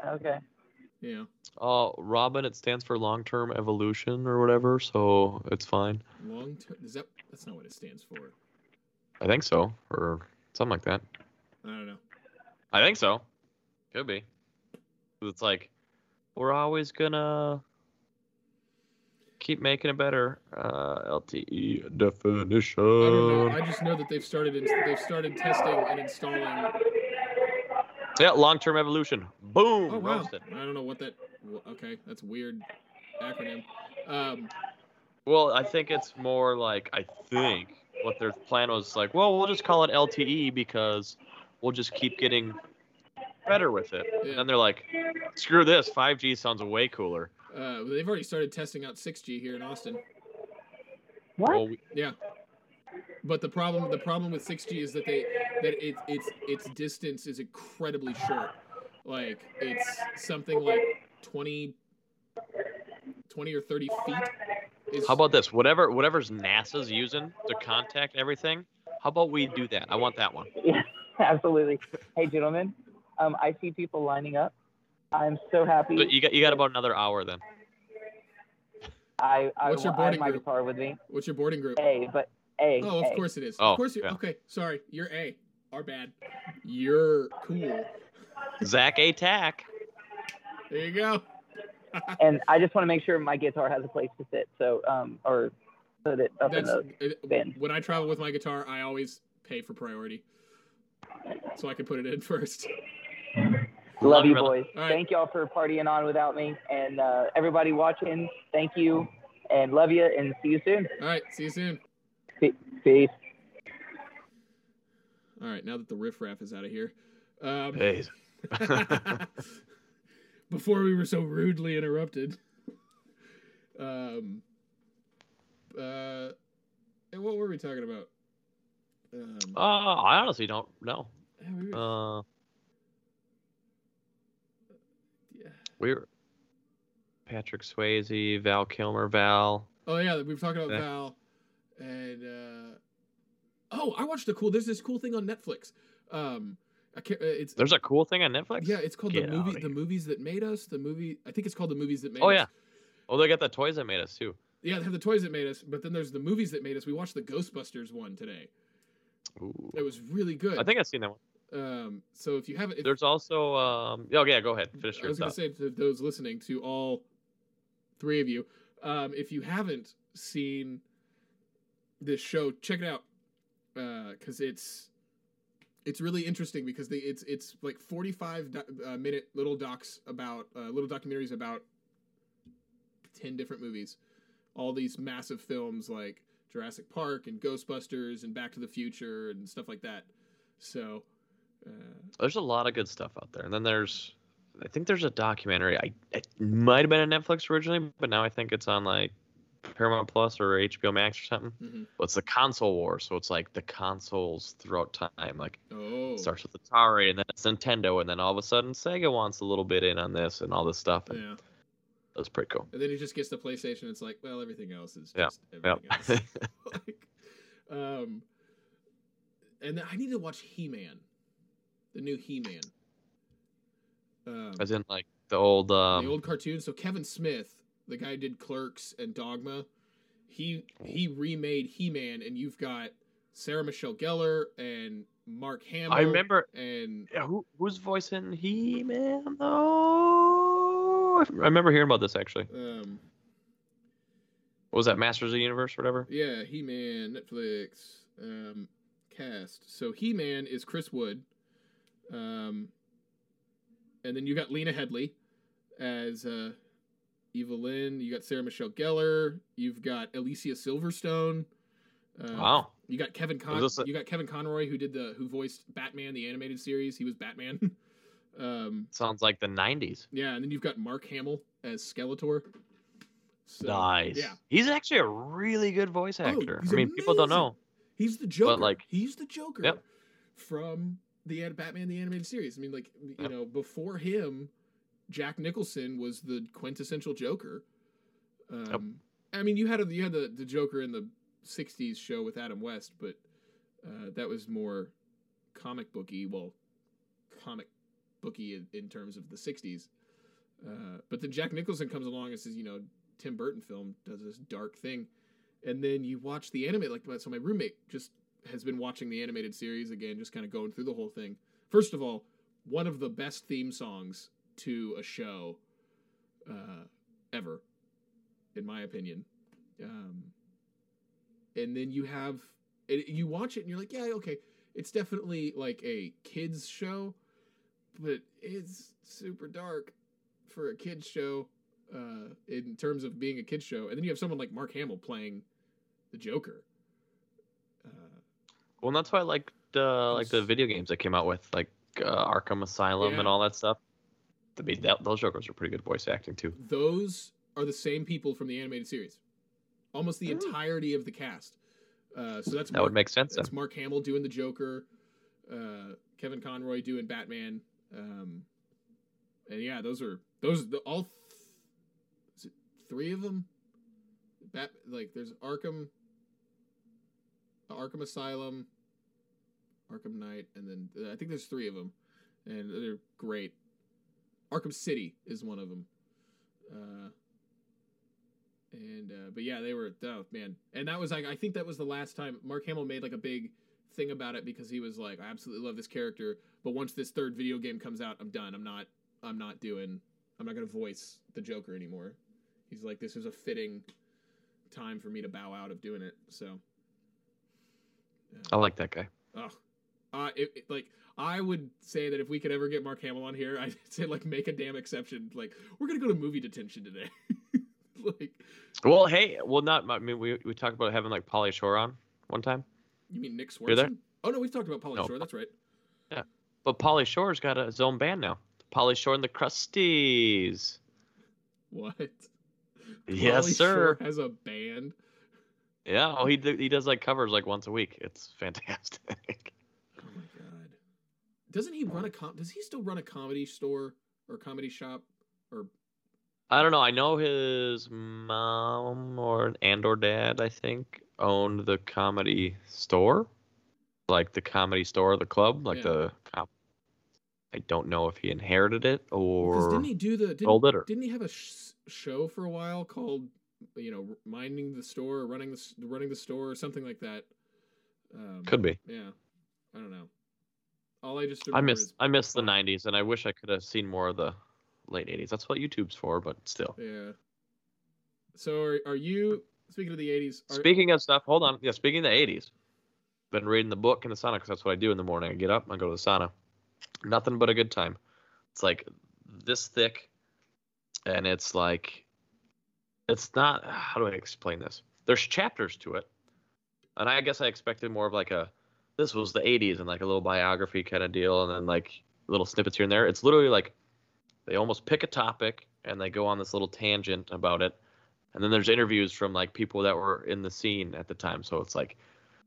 Okay. Yeah. Robin, it stands for long-term evolution or whatever, so it's fine. Long-term? That's not what it stands for. I think so, or something like that. I don't know. I think so. Could be. It's like, we're always gonna keep making it better. LTE definition. I don't know. I just know that they've started testing and installing. Yeah, long-term evolution. Boom. Oh, wow. Roasted. I don't know what that. Okay, that's a weird acronym. Well, I think it's more like what their plan was like. Well, we'll just call it LTE because we'll just keep getting better with it. Yeah. And then they're like, screw this, 5G sounds way cooler. They've already started testing out 6G here in Austin. What? Well, yeah. But the problem with 6G is that its distance is incredibly short. Like it's something like 20 or 30 feet. How about this? Whatever's NASA's using to contact everything, how about we do that? I want that one. Yeah, absolutely. Hey, gentlemen, I see people lining up. I'm so happy. But you got about another hour then. I have my guitar with me. What's your boarding group? A, but A. Oh, of course it is. Oh, of course you're okay. Sorry, you're A. Our bad. You're cool. Zach A. Tack. There you go. And I just want to make sure my guitar has a place to sit, so or put it up in the bin. When I travel with my guitar, I always pay for priority, so I can put it in first. Love you, boys. Right. Thank y'all for partying on without me, and everybody watching. Thank you, and love you, and see you soon. All right, see you soon. Peace. All right, now that the riffraff is out of here. Hey. Before we were so rudely interrupted. And what were we talking about? I honestly don't know. We're Patrick Swayze, Val Kilmer, Val. Oh yeah, we were talking about Val, and I watched there's this cool thing on Netflix. There's a cool thing on Netflix? Yeah, it's called The Movies That Made Us. I think it's called The Movies That Made Us. Oh, yeah. Oh, they got The Toys That Made Us, too. Yeah, they have The Toys That Made Us, but then there's The Movies That Made Us. We watched the Ghostbusters one today. Ooh. It was really good. I think I've seen that one. So if you haven't... There's also... Oh, yeah, go ahead. Finish your thought. I was going to say to those listening, to all three of you, if you haven't seen this show, check it out. Because It's really interesting because it's like 45-minute little docs about little documentaries about 10 different movies, all these massive films like Jurassic Park and Ghostbusters and Back to the Future and stuff like that. So there's a lot of good stuff out there. And then there's a documentary. It might have been on Netflix originally, but now I think it's on like Paramount Plus or HBO Max or something. Mm-hmm. Well, it's the console war, so it's like the consoles throughout time. Like it starts with Atari, and then it's Nintendo, and then all of a sudden Sega wants a little bit in on this and all this stuff. And yeah, that was pretty cool. And then he just gets the PlayStation. It's like, well, everything else is just everything else. And then I need to watch He-Man, the new He-Man. As in like the old cartoon. So Kevin Smith, the guy who did Clerks and Dogma, he remade He-Man, and you've got Sarah Michelle Gellar and Mark Hamill. I remember. And who's voicing He-Man? Oh, I remember hearing about this actually. What was that, Masters of the Universe or whatever? Yeah, He-Man, Netflix, cast. So He-Man is Chris Wood, and then you got Lena Headey as Evelyn, you got Sarah Michelle Gellar, you've got Alicia Silverstone. Wow. You got Kevin Conroy, who voiced Batman the animated series. He was Batman. Sounds like the 90s. Yeah, and then you've got Mark Hamill as Skeletor. So, nice. Yeah. He's actually a really good voice actor. I mean, amazing. People don't know. He's the Joker. He's the Joker from the Batman the animated series. I mean, like, you know, before him, Jack Nicholson was the quintessential Joker. I mean, you had the Joker in the 60s show with Adam West, but that was more comic booky in terms of the 60s. But then Jack Nicholson comes along and says, you know, Tim Burton film does this dark thing. And then you watch the anime. Like, so my roommate just has been watching the animated series again, just kind of going through the whole thing. First of all, one of the best theme songs to a show ever, in my opinion. And then you have... You watch it and you're like, yeah, okay. It's definitely like a kids show, but it's super dark for a kids show in terms of being a kids show. And then you have someone like Mark Hamill playing the Joker. Well, and that's why I like the video games that came out with like Arkham Asylum and all that stuff. I mean, those Jokers are pretty good voice acting too. Those are the same people from the animated series. Almost the entirety of the cast. So that's would make sense. That's then. Mark Hamill doing the Joker, Kevin Conroy doing Batman, and yeah, is it three of them? There's Arkham Asylum, Arkham Knight, and then I think there's three of them, and they're great. Arkham City is one of them. But yeah, they were, oh man. And that was like, I think that was the last time Mark Hamill made like a big thing about it, because he was like, I absolutely love this character, but once this third video game comes out, I'm done. I'm not going to voice the Joker anymore. He's like, this is a fitting time for me to bow out of doing it. So. I like that guy. I would say that if we could ever get Mark Hamill on here, I'd say like, make a damn exception. Like, we're going to go to movie detention today. We talked about having like Pauly Shore on one time. You mean Nick Swardson? Oh no, we've talked about Pauly Shore. That's right. Yeah, but Pauly Shore's got his own band now. Pauly Shore and the Crusties. What? Yes, Pauly sir. Shore has a band. Yeah. Oh, he does like covers like once a week. It's fantastic. Oh my god. Doesn't he run a Does he still run a comedy store or comedy shop or? I don't know. I know his mom or dad, I think, owned the comedy store, like the comedy store, the club, like the. I don't know if he inherited it or didn't he have a show for a while called, you know, minding the store, or running the store, or something like that? Could be. Yeah, I don't know. All I just I miss the '90s, and I wish I could have seen more of the late 80s. That's what YouTube's for, but still. Yeah. So are you, speaking of the 80s... Speaking of stuff, hold on. Yeah, speaking of the 80s. Been reading the book in the sauna, because that's what I do in the morning. I get up, I go to the sauna. Nothing but a good time. It's like this thick, and it's like... It's not... How do I explain this? There's chapters to it, and I guess I expected more of like a... This was the 80s, and like a little biography kind of deal, and then like little snippets here and there. It's literally like... They almost pick a topic, and they go on this little tangent about it. And then there's interviews from, like, people that were in the scene at the time. So it's, like,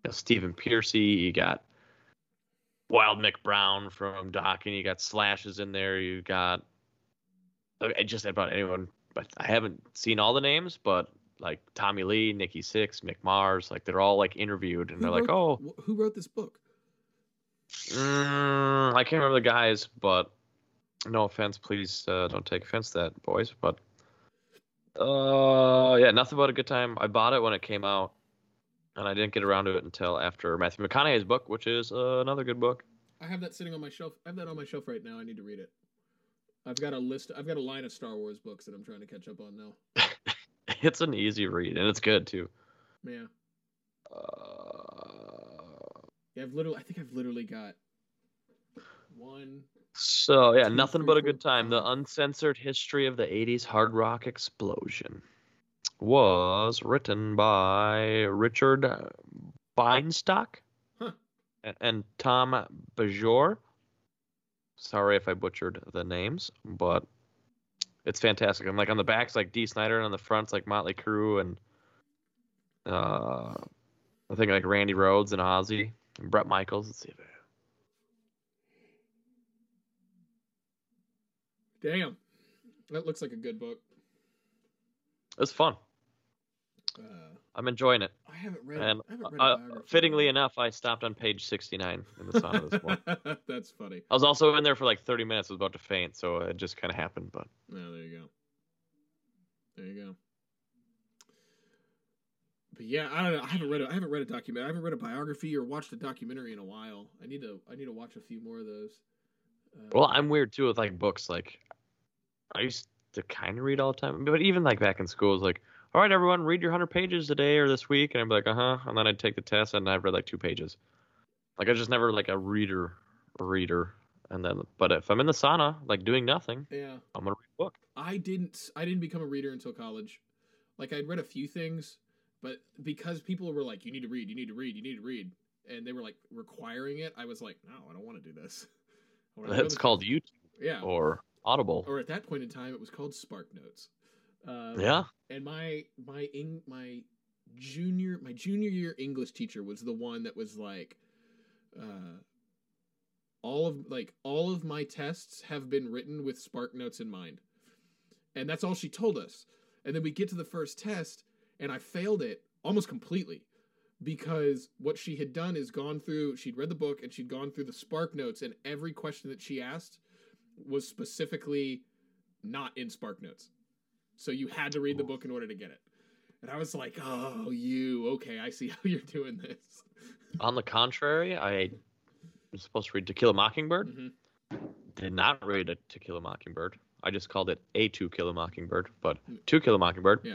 you know, Stephen Piercy, you got Wild Mick Brown from Doc, and you got Slashes in there. You got just about anyone. But I haven't seen all the names, but, like, Tommy Lee, Nikki Sixx, Mick Mars. Like, they're all, like, interviewed, and Who wrote this book? I can't remember the guys, but... No offense, please don't take offense to that, boys. But, yeah, nothing but a good time. I bought it when it came out, and I didn't get around to it until after Matthew McConaughey's book, which is another good book. I have that sitting on my shelf. I have that on my shelf right now. I need to read it. I've got a line of Star Wars books that I'm trying to catch up on now. It's an easy read, and it's good too. Yeah. I think I've literally got one. So, yeah, nothing but a good time. The uncensored history of the 80s hard rock explosion was written by Richard Beinstock and Tom Bajor. Sorry if I butchered the names, but it's fantastic. I'm like, on the back's like Dee Snider, and on the front's like Motley Crue, and I think like Randy Rhoads and Ozzy and Bret Michaels. Let's see if I... Damn, that looks like a good book. It's fun. I'm enjoying it. I haven't read it. Fittingly enough, I stopped on page 69 in the sauna this morning. That's funny. I was also in there for like 30 minutes. I was about to faint, so it just kind of happened. But yeah, there you go. There you go. But yeah, I don't know. I haven't read a biography or watched a documentary in a while. I need to watch a few more of those. Well, I'm weird too with like books. Like I used to kind of read all the time, but even like back in school, it was like, all right, everyone, read your 100 pages today or this week. And I'd be like, And then I'd take the test and I'd read like 2 pages. Like I was just never like a reader. And then, but if I'm in the sauna, like doing nothing, yeah, I'm going to read a book. I didn't become a reader until college. Like I'd read a few things, but because people were like, you need to read. And they were like requiring it. I was like, no, I don't want to do this. That's called YouTube or Audible. Or at that point in time, it was called SparkNotes. And my junior year English teacher was the one that was like, all of my tests have been written with SparkNotes in mind, and that's all she told us. And then we get to the first test, and I failed it almost completely because what she had done is she'd read the book and she'd gone through the SparkNotes, and every question that she asked was specifically not in SparkNotes. So you had to read the book in order to get it. And I was like, oh, okay, I see how you're doing this. On the contrary, I was supposed to read To Kill a Mockingbird. Mm-hmm. Did not read To Kill a Mockingbird. I just called it To Kill a Mockingbird, but To Kill a Mockingbird. Yeah.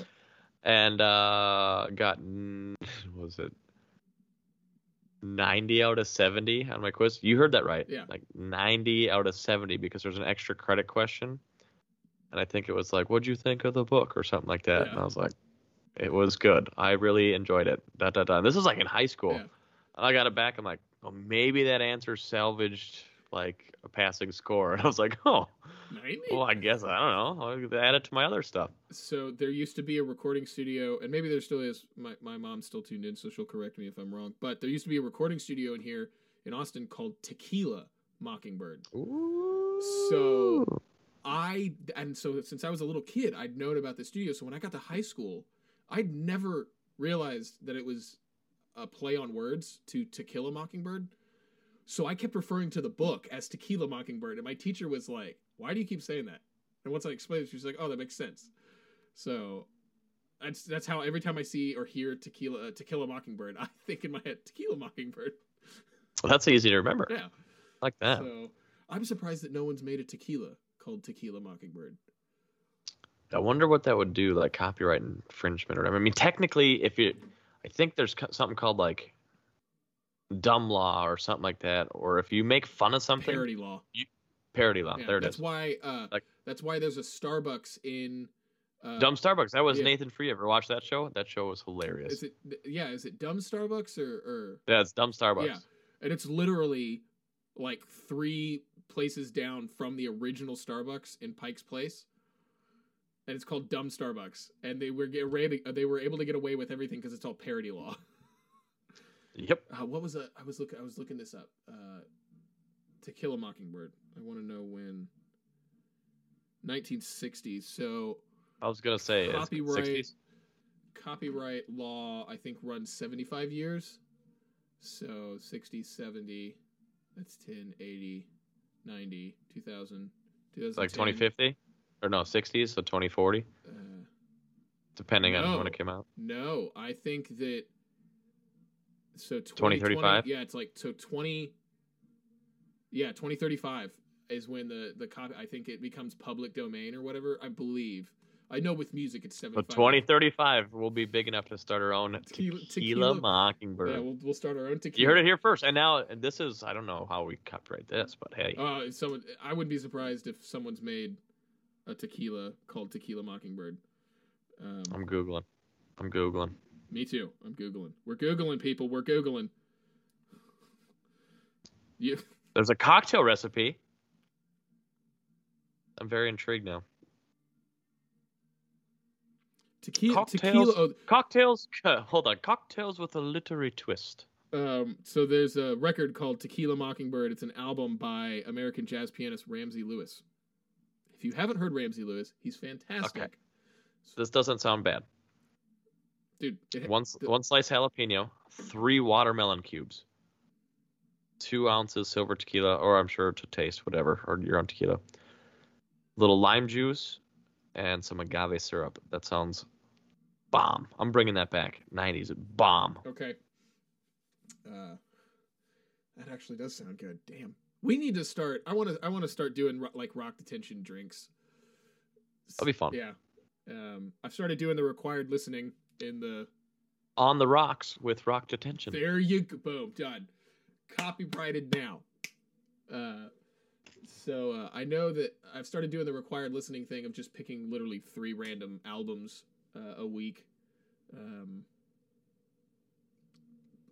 And got, what was it, 90 out of 70 on my quiz? You heard that right. Yeah. Like 90 out of 70 because there's an extra credit question. And I think it was like, what'd you think of the book or something like that? Yeah. And I was like, it was good. I really enjoyed it. This is like in high school. Yeah. And I got it back. I'm like, oh, maybe that answer salvaged like a passing score. And I was like, oh, maybe. Well, I guess, I don't know. I'll add it to my other stuff. So there used to be a recording studio, and maybe there still is. My mom's still tuned in, so she'll correct me if I'm wrong. But there used to be a recording studio in here in Austin called Tequila Mockingbird. Ooh. So since I was a little kid, I'd known about the studio. So when I got to high school, I'd never realized that it was a play on words to Kill a Mockingbird. So I kept referring to the book as Tequila Mockingbird. And my teacher was like, why do you keep saying that? And once I explained it, she was like, oh, that makes sense. So that's how every time I see or hear To Kill a Mockingbird, I think in my head, Tequila Mockingbird. Well, that's easy to remember. Yeah. Like that. So I'm surprised that no one's made a tequila called Tequila Mockingbird. I wonder what that would do, like copyright infringement or whatever. I mean, technically, I think there's something called like dumb law or something like that, or if you make fun of something, parody law. Yeah, there it is. That's why there's a Starbucks in Dumb Starbucks. That was Nathan Free. Ever watch that show? That show was hilarious. Is it Dumb Starbucks or? Yeah, it's Dumb Starbucks. Yeah, and it's literally like 3 places down from the original Starbucks in Pike's Place, and it's called Dumb Starbucks, and they were able to get away with everything because it's all parody law. Yep. I was looking this up. To Kill a Mockingbird. I want to know when. 1960s. So I was gonna say copyright. 60s? Copyright law, I think, runs 75 years. So 60, 70. That's 10, 80. 90, 2000, 2010. Like 2050? Or no, 60s, so 2040? Depending on when it came out. No, I think that... So 2035? Yeah, it's like... So 2035 is when the copy... I think it becomes public domain or whatever, I believe. I know with music it's 75. So 2035, we'll be big enough to start our own tequila Mockingbird. Yeah, we'll start our own tequila. You heard it here first. And now this is, I don't know how we copyright this, but hey. I wouldn't be surprised if someone's made a tequila called Tequila Mockingbird. I'm Googling. Me too. I'm Googling. We're Googling, people. We're Googling. Yeah. There's a cocktail recipe. I'm very intrigued now. Cocktails with a literary twist. So there's a record called Tequila Mockingbird. It's an album by American jazz pianist Ramsey Lewis. If you haven't heard Ramsey Lewis, he's fantastic. Okay. This doesn't sound bad. Dude, one slice jalapeno, 3 watermelon cubes, 2 ounces silver tequila, or I'm sure to taste, whatever, or your own tequila, little lime juice, and some agave syrup. That sounds bomb. I'm bringing that back. 90s, bomb. Okay. That actually does sound good. Damn. We need to start. I want to start doing like rock detention drinks. That'll be fun. Yeah. I've started doing the required listening on the rocks with rock detention. There you go. Boom. Done. Copyrighted now. So I know that I've started doing the required listening thing of just picking literally 3 random albums a week.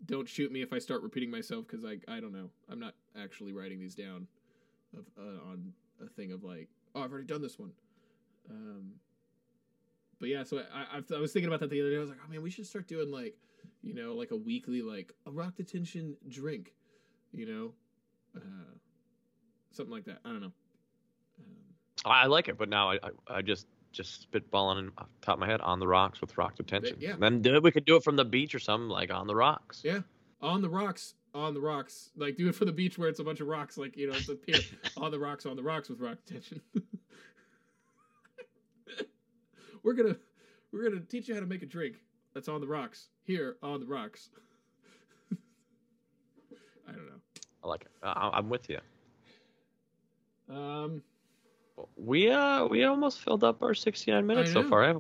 Don't shoot me if I start repeating myself, because I don't know. I'm not actually writing these down on a thing of like, oh, I've already done this one. But yeah, so I was thinking about that the other day. I was like, oh man, we should start doing like, you know, like a weekly, like a rock detention drink, you know, something like that. I don't know. I like it, but now I just spitballing off the top of my head, on the rocks with rock detention. Yeah. And then we could do it from the beach or something, like on the rocks. Yeah. On the rocks. Like do it from the beach where it's a bunch of rocks, like, you know, it's a pier. on the rocks with rock detention. We're gonna teach you how to make a drink that's on the rocks. Here on the rocks. I don't know. I like it. I'm with you. We almost filled up our 69 minutes so far. I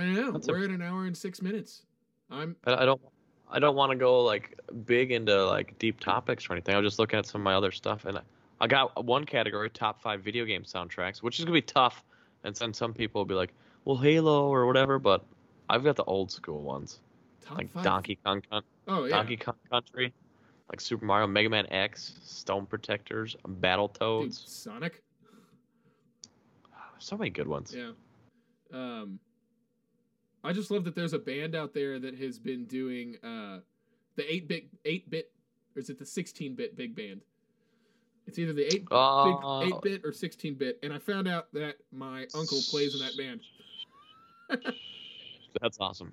know. We're at an hour and 6 minutes. I don't want to go like big into like deep topics or anything. I was just looking at some of my other stuff, and I got one category, top 5 video game soundtracks, which is gonna be tough. And then some people will be like, well, Halo or whatever, but I've got the old school ones, top like 5? Donkey Kong Country, Donkey Kong Country, like Super Mario, Mega Man X, Stone Protectors, Battletoads, dude, Sonic. So many good ones. Yeah. I just love that there's a band out there that has been doing the 8-bit, or is it the 16-bit big band? It's either the 8-bit or 16-bit, and I found out that my uncle plays in that band. That's awesome.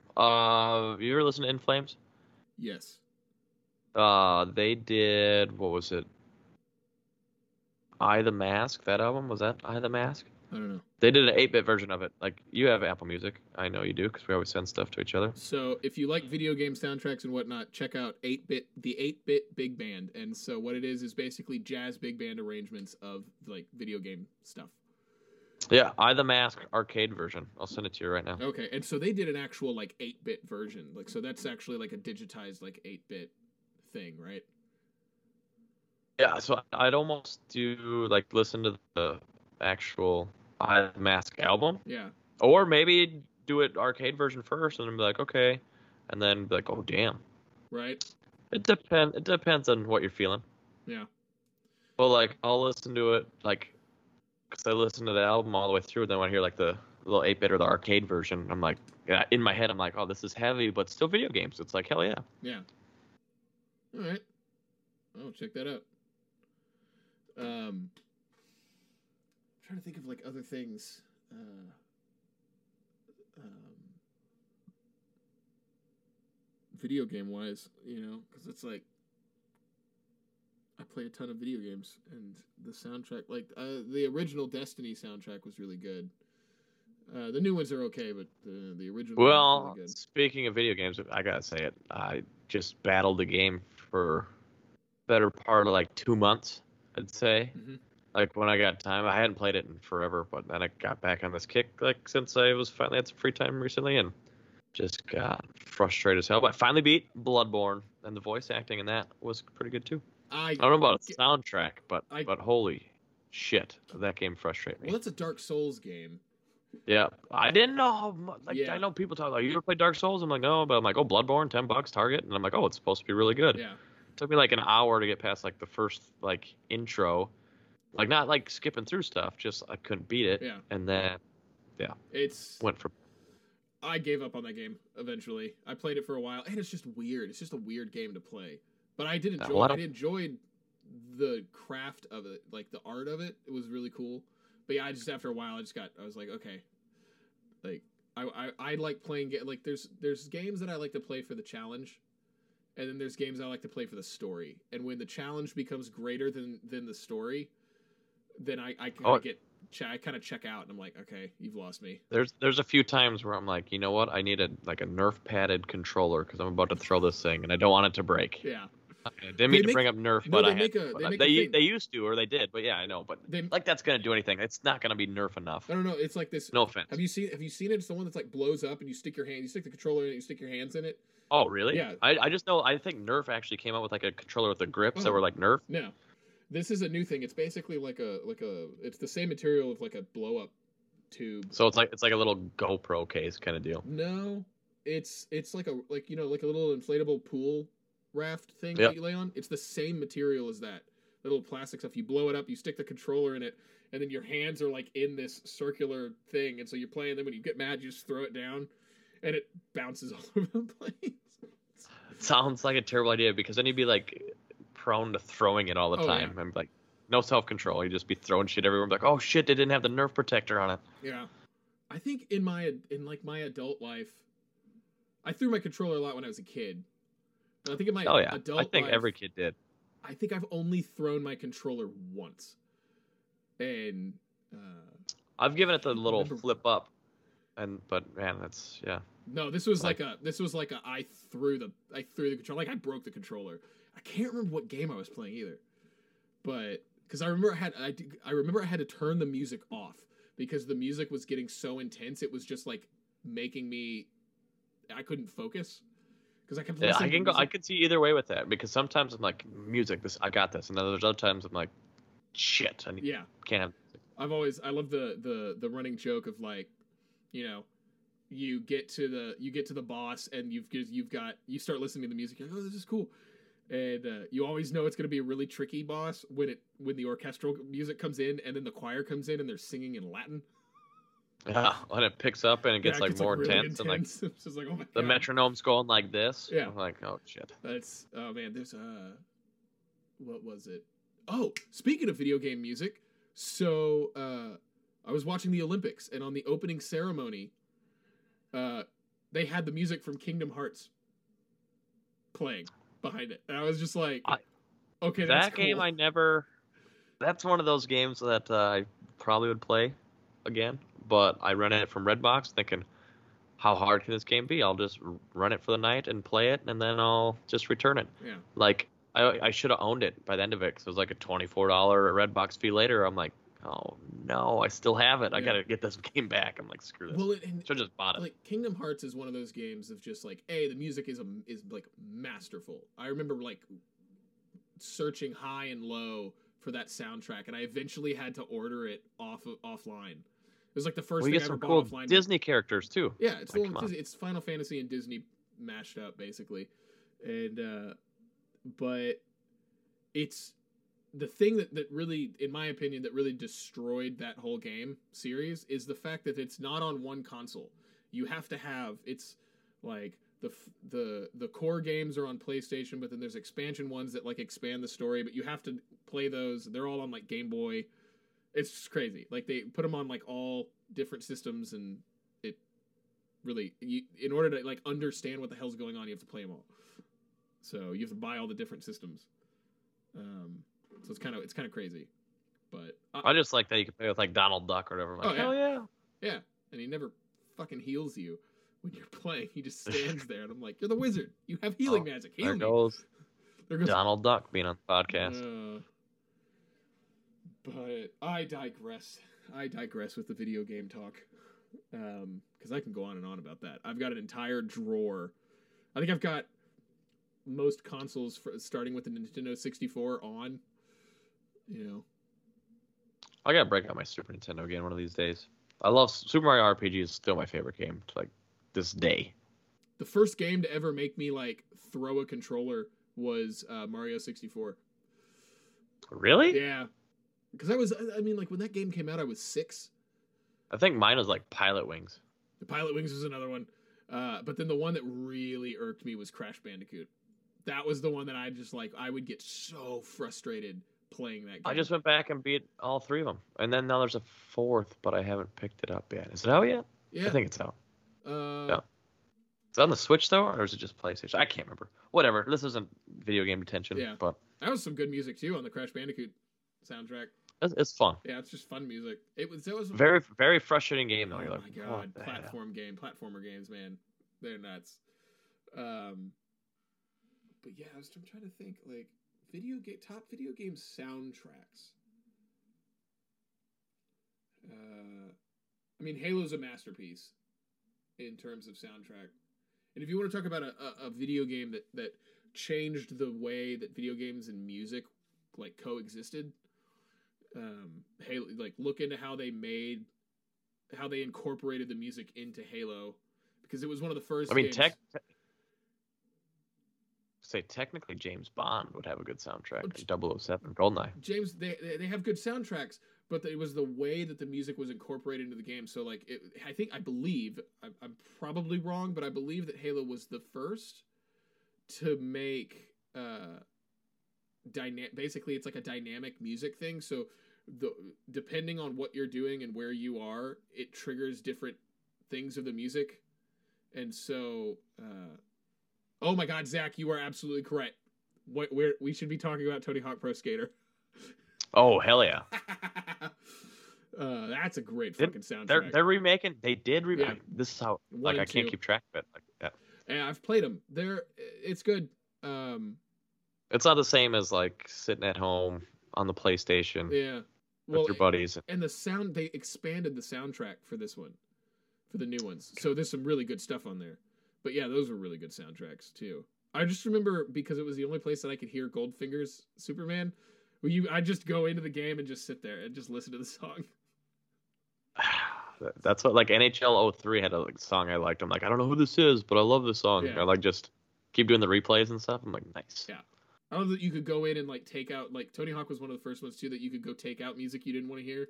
You ever listen to In Flames? Yes. They did, what was it? Eye the Mask, that album? Was that Eye the Mask? I don't know. They did an 8-bit version of it. Like, you have Apple Music. I know you do, because we always send stuff to each other. So, if you like video game soundtracks and whatnot, check out 8-bit big band. And so, what it is basically jazz big band arrangements of, like, video game stuff. Yeah, Eye the Mask arcade version. I'll send it to you right now. Okay, and so they did an actual, like, 8-bit version. Like, so that's actually, like, a digitized, like, 8-bit thing, right? Yeah, so I'd almost do, like, listen to the actual Eye the Mask album, yeah, or maybe do it arcade version first and then be like, okay, and then be like, oh damn, right? It depends on what you're feeling. Yeah, well, like I'll listen to it like, because I listen to the album all the way through, and then when I hear like the little 8-bit or the arcade version, I'm like, yeah, in my head I'm like, oh, this is heavy but still video games. It's like, hell yeah. All right, I'll check that out. Trying to think of like other things. Video game wise, you know, because it's like I play a ton of video games, and the soundtrack, like the original Destiny soundtrack was really good. The new ones are okay, but the original. Well, really good. Speaking of video games, I gotta say it. I just battled the game for the better part of like 2 months, I'd say. Mm-hmm. Like, when I got time, I hadn't played it in forever, but then I got back on this kick, like, since I was finally had some free time recently, and just got frustrated as hell. But I finally beat Bloodborne, and the voice acting in that was pretty good, too. I don't know about the soundtrack, but holy shit, that game frustrated me. Well, that's a Dark Souls game. Yeah, I didn't know how much, like, yeah. I know people talk, like, you ever play Dark Souls? I'm like, no, but I'm like, oh, Bloodborne, $10, Target, and I'm like, oh, it's supposed to be really good. Yeah. It took me, like, an hour to get past, like, the first, like, intro. Like, not, like, skipping through stuff, just I couldn't beat it. Yeah. And then, yeah. I gave up on that game eventually. I played it for a while, and it's just weird. It's just a weird game to play. But I did enjoy I enjoyed the craft of it, like, the art of it. It was really cool. But, yeah, I just, after a while, I was like, okay. Like, I like playing like there's games that I like to play for the challenge, and then there's games I like to play for the story. And when the challenge becomes greater than the story, then I kind of check out, and I'm like, okay, you've lost me. There's a few times where I'm like, you know what, I need a Nerf padded controller because I'm about to throw this thing and I don't want it to break. Yeah. I didn't mean to bring up Nerf, but they used to, or they did, but yeah, I know. But that's gonna do anything. It's not gonna be Nerf enough. I don't know. It's like this. No offense. Have you seen it? It's the one that's like blows up, and you stick the controller in it, you stick your hands in it. Oh, really? Yeah. I just know. I think Nerf actually came out with like a controller with the grips that were like Nerf. No, this is a new thing. It's basically like a. It's the same material of like a blow up tube. So it's like a little GoPro case kind of deal. No, it's like a little inflatable pool raft thing that you lay on. It's the same material as that. The little plastic stuff. You blow it up, you stick the controller in it, and then your hands are like in this circular thing, and so you're playing. Then when you get mad, you just throw it down, and it bounces all over the place. It sounds like a terrible idea, because then you'd be like prone to throwing it all the time. Yeah. And like no self-control. You'd just be throwing shit everywhere. I'm like, oh shit, they didn't have the Nerf protector on it. Yeah. I think in my adult life, I threw my controller a lot when I was a kid. I think in my adult life... I think every kid did. I think I've only thrown my controller once. And... I've given it the little flip up. But, man, that's... Yeah. No, this was like a... I threw the controller. Like, I broke the controller. I can't remember what game I was playing either. But... Because I remember I had to turn the music off. Because the music was getting so intense, it was just, like, making me... I couldn't focus. I can see either way with that, because sometimes I'm like, music, this I got this, and then there's other times I'm like, shit, can't have music. I love the running joke of like, you know, you get to the boss and you start listening to the music, you're like, oh, this is cool, and you always know it's going to be a really tricky boss when the orchestral music comes in and then the choir comes in and they're singing in Latin. Yeah, and it picks up and it gets like more intense, really intense, and like, just like, oh my God, the metronome's going like this. Yeah, I'm like, oh shit. That's There's what was it? Oh, speaking of video game music, so I was watching the Olympics, and on the opening ceremony, they had the music from Kingdom Hearts playing behind it, and I was just like, okay, that's cool. Game I never. That's one of those games that I probably would play again. But I run it from Redbox thinking, how hard can this game be? I'll just run it for the night and play it, and then I'll just return it. Yeah. Like, I should have owned it by the end of it, because it was like a $24 Redbox fee later. I'm like, oh, no, I still have it. Yeah. I got to get this game back. I'm like, screw this. Well, should have just bought it. Like, Kingdom Hearts is one of those games of just like, hey, the music is like masterful. I remember like searching high and low for that soundtrack, and I eventually had to order it offline. It was like the first thing I ever bought offline. We get some cool Disney characters too. Yeah, it's like, it's Final Fantasy and Disney mashed up basically, and but it's the thing that really, in my opinion, that really destroyed that whole game series is the fact that it's not on one console. You have to have it's like the core games are on PlayStation, but then there's expansion ones that like expand the story, but you have to play those. They're all on like Game Boy. It's just crazy. Like, they put them on, like, all different systems, and it really... in order to, like, understand what the hell's going on, you have to play them all. So you have to buy all the different systems. So it's kind of crazy. But... I just like that you can play with, like, Donald Duck or whatever. I'm like, hell yeah. Yeah. And he never fucking heals you when you're playing. He just stands there, and I'm like, you're the wizard. You have healing magic. Heal there goes Donald Duck being on the podcast. But I digress with the video game talk, because I can go on and on about that. I've got an entire drawer. I think I've got most consoles starting with the Nintendo 64 on. You know, I gotta break out my Super Nintendo again one of these days. I love Super Mario RPG. Is still my favorite game to like this day. The first game to ever make me like throw a controller was Mario 64. Really? Yeah. Because when that game came out, I was 6. I think mine was, like, Pilot Wings. The Pilot Wings was another one. But then the one that really irked me was Crash Bandicoot. That was the one that I just, like, I would get so frustrated playing that game. I just went back and beat all 3 of them. And then now there's a 4th, but I haven't picked it up yet. Is it out yet? Yeah. I think it's out. No. Is that on the Switch though, or is it just PlayStation? I can't remember. Whatever. This isn't video game detention. Yeah. But that was some good music too on the Crash Bandicoot soundtrack. It's fun. Yeah, it's just fun music. It was very, very frustrating game though. Oh, you're like, my God, platformer games, man, they're nuts. But yeah, I'm trying to think like top video game soundtracks. I mean, Halo's a masterpiece in terms of soundtrack. And if you want to talk about a video game that changed the way that video games and music like coexisted, Halo, like look into how they incorporated the music into Halo, because it was one of the first. I mean, games... technically James Bond would have a good soundtrack. 007, GoldenEye. They have good soundtracks, but it was the way that the music was incorporated into the game. So like, I'm probably wrong, but I believe that Halo was the first to make basically it's like a dynamic music thing. So depending on what you're doing and where you are, it triggers different things of the music. And so, oh my God, Zach, you are absolutely correct. We should be talking about Tony Hawk Pro Skater. Oh, hell yeah. That's a great fucking soundtrack. They're remaking. They did remake. Yeah. This is how, like, I can't keep track of it. Like, yeah. And I've played them. It's good. It's not the same as like sitting at home on the PlayStation. Yeah. With your buddies. And the sound, they expanded the soundtrack for this one, for the new ones. So there's some really good stuff on there. But yeah, those were really good soundtracks too. I just remember because it was the only place that I could hear Goldfinger's Superman. I just go into the game and just sit there and just listen to the song. That's what, like, NHL 03 had a song I liked. I'm like, I don't know who this is, but I love this song. Yeah. I like just keep doing the replays and stuff. I'm like, nice. Yeah. I love that you could go in and like take out, like Tony Hawk was one of the first ones too that you could go take out music you didn't want to hear.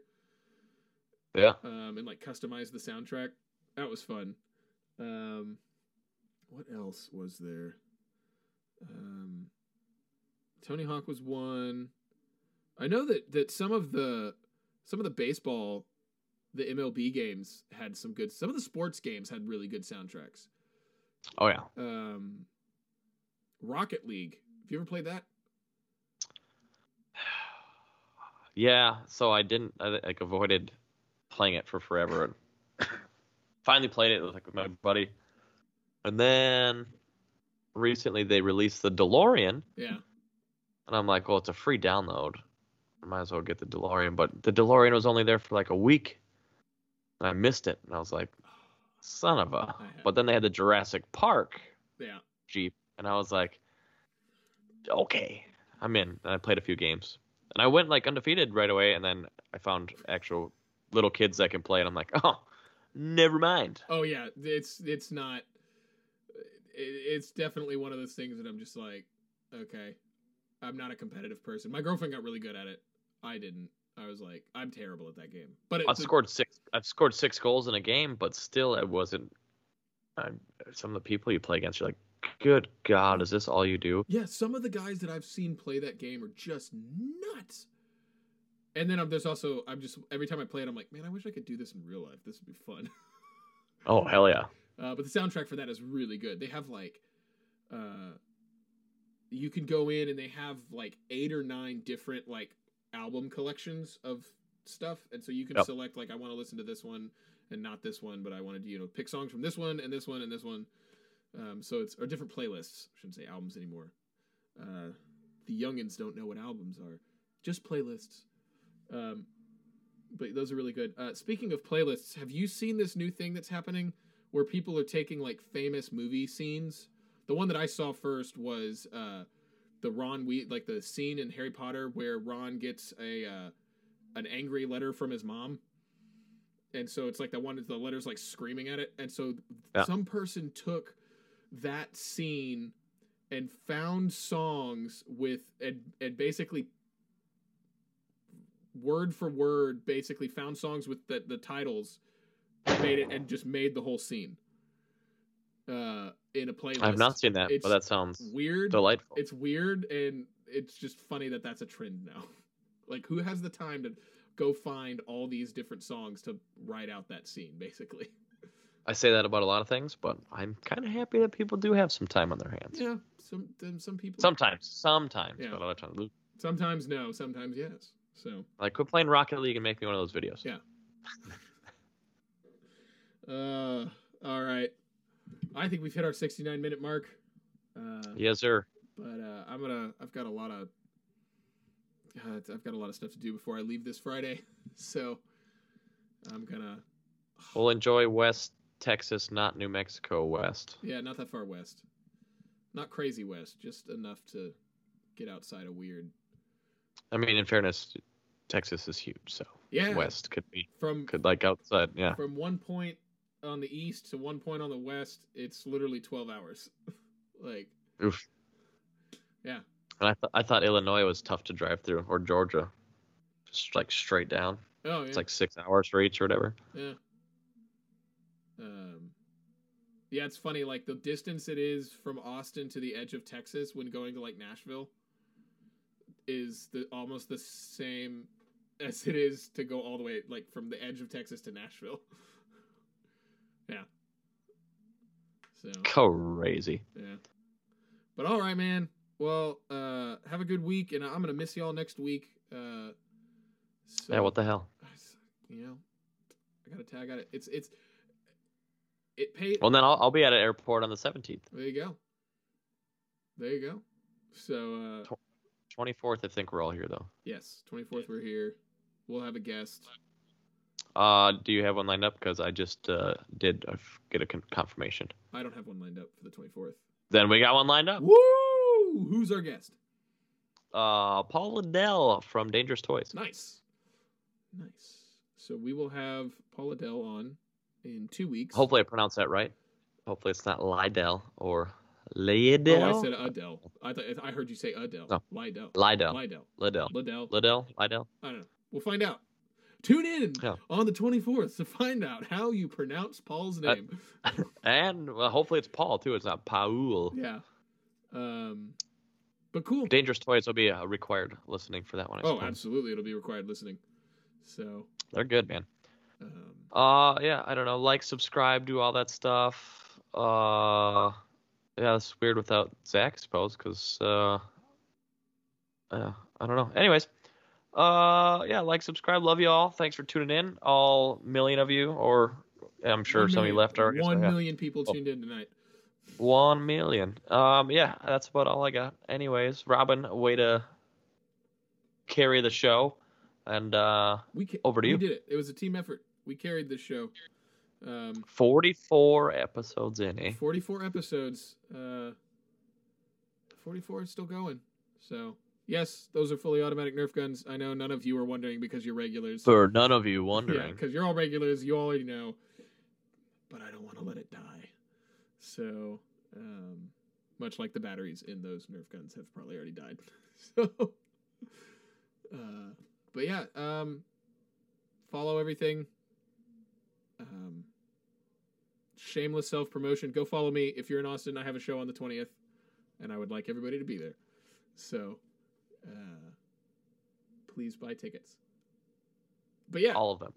Yeah. And like customize the soundtrack. That was fun. What else was there? Tony Hawk was one. I know that some of the baseball, the MLB games had some good. Some of the sports games had really good soundtracks. Oh yeah. Rocket League. Have you ever played that? Yeah. So I didn't. I like avoided playing it for forever, and finally played it like with my buddy. And then recently they released the DeLorean. Yeah. And I'm like, well, it's a free download. I might as well get the DeLorean. But the DeLorean was only there for like a week. And I missed it. And I was like, son of a. But then they had the Jurassic Park Jeep. And I was like, okay, I'm in. And I played a few games. And I went like undefeated right away. And then I found actual little kids that can play. And I'm like, oh, never mind. Oh, yeah. It's not. It's definitely one of those things that I'm just like, okay, I'm not a competitive person. My girlfriend got really good at it. I didn't. I was like, I'm terrible at that game. But I've scored 6 goals in a game, but still, it wasn't. Some of the people you play against, you're like, good God, is this all you do? Yeah, some of the guys that I've seen play that game are just nuts. And then there's also, I'm just every time I play it, I'm like, man, I wish I could do this in real life. This would be fun. Oh hell yeah. But the soundtrack for that is really good. They have, like, you can go in and they have, like, 8 or 9 different, like, album collections of stuff. And so you can select, like, I want to listen to this one and not this one, but I wanted to, pick songs from this one and this one and this one. So it's, or different playlists. I shouldn't say albums anymore. The youngins don't know what albums are. Just playlists. But those are really good. Speaking of playlists, have you seen this new thing that's happening? Where people are taking, like, famous movie scenes. The one that I saw first was the scene in Harry Potter where Ron gets an angry letter from his mom. And so it's like the letter's like screaming at it. And so some person took that scene and found songs with and basically word for word basically found songs with the titles. Made it and just made the whole scene in a playlist. I've not seen that, but that sounds weird, delightful. It's weird, and it's just funny that that's a trend now. Like, who has the time to go find all these different songs to write out that scene, basically? I say that about a lot of things, but I'm kind of happy that people do have some time on their hands. Yeah, some people. Sometimes, yeah. But other times. Sometimes no, sometimes yes. So like, quit playing Rocket League and make me one of those videos. Yeah. All right. I think we've hit our 69-minute mark. Yes, sir. But I've got a lot of stuff to do before I leave this Friday, so I'm gonna. We'll enjoy West Texas, not New Mexico West. Yeah, not that far west. Not crazy west, just enough to get outside of weird. I mean, in fairness, Texas is huge, so yeah. West could be like outside. Yeah, from one point on the east to one point on the west, it's literally 12 hours. Like, oof. Yeah. And I thought Illinois was tough to drive through, or Georgia, just like straight down. Oh, yeah. It's like 6 hours for each or whatever. Yeah. Yeah, it's funny. Like the distance it is from Austin to the edge of Texas when going to like Nashville is almost the same as it is to go all the way like from the edge of Texas to Nashville. Yeah. So crazy. Yeah. But all right, man. Well, have a good week, and I'm gonna miss y'all next week. So, yeah, what the hell? You know, I got a tag on it. It paid. Well, then I'll be at an airport on the 17th. There you go. So 24th, I think we're all here though. Yes, 24th we're here. We'll have a guest. Do you have one lined up? Because I just did get a confirmation. I don't have one lined up for the 24th. Then we got one lined up. Woo! Who's our guest? Paul Liddell from Dangerous Toys. Nice. So we will have Paul Liddell on in 2 weeks. Hopefully I pronounced that right. Hopefully it's not Liddell or Liddell. Oh, I said Adele. I heard you say Adele. No. Liddell. I don't know. We'll find out. Tune in on the 24th to find out how you pronounce Paul's name. And well, hopefully it's Paul, too. It's not Paul. Yeah. But cool. Dangerous Toys will be required listening for that one. I suppose. Absolutely. It'll be required listening. So they're good, man. Yeah, I don't know. Like, subscribe, do all that stuff. Yeah, it's weird without Zach, I suppose, because, I don't know. Anyways, yeah, like, subscribe. Love you all. Thanks for tuning in. All million of you, or I'm sure some of you left already. 1 million people tuned in tonight. 1 million. Yeah, that's about all I got. Anyways, Robin, way to carry the show, and over to you. We did it. It was a team effort. We carried the show. 44 episodes in, eh? 44 episodes. 44 is still going. So, yes, those are fully automatic Nerf guns. I know none of you are wondering because you're regulars. For none of you wondering. Yeah, because you're all regulars. You already know. But I don't want to let it die. So, much like the batteries in those Nerf guns have probably already died. So, but yeah, follow everything. Shameless self-promotion. Go follow me. If you're in Austin, I have a show on the 20th, and I would like everybody to be there. So, please buy tickets. But yeah. All of them.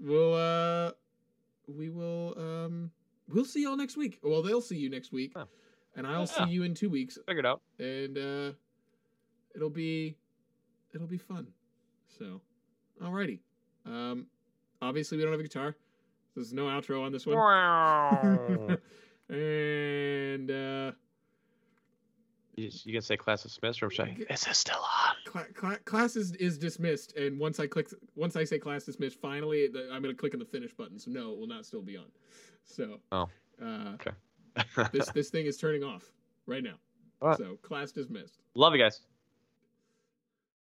We'll see y'all next week. Well, they'll see you next week. Huh. And I'll see you in 2 weeks. Figured out. And it'll be fun. So, alrighty. Obviously, we don't have a guitar. There's no outro on this one. Wow. And you can say class is dismissed, or I'm saying, is this still on? Class is dismissed. And once I say class dismissed, finally, I'm going to click on the finish button. So no, it will not still be on. So, okay. This thing is turning off right now. All right. So, class dismissed. Love you guys.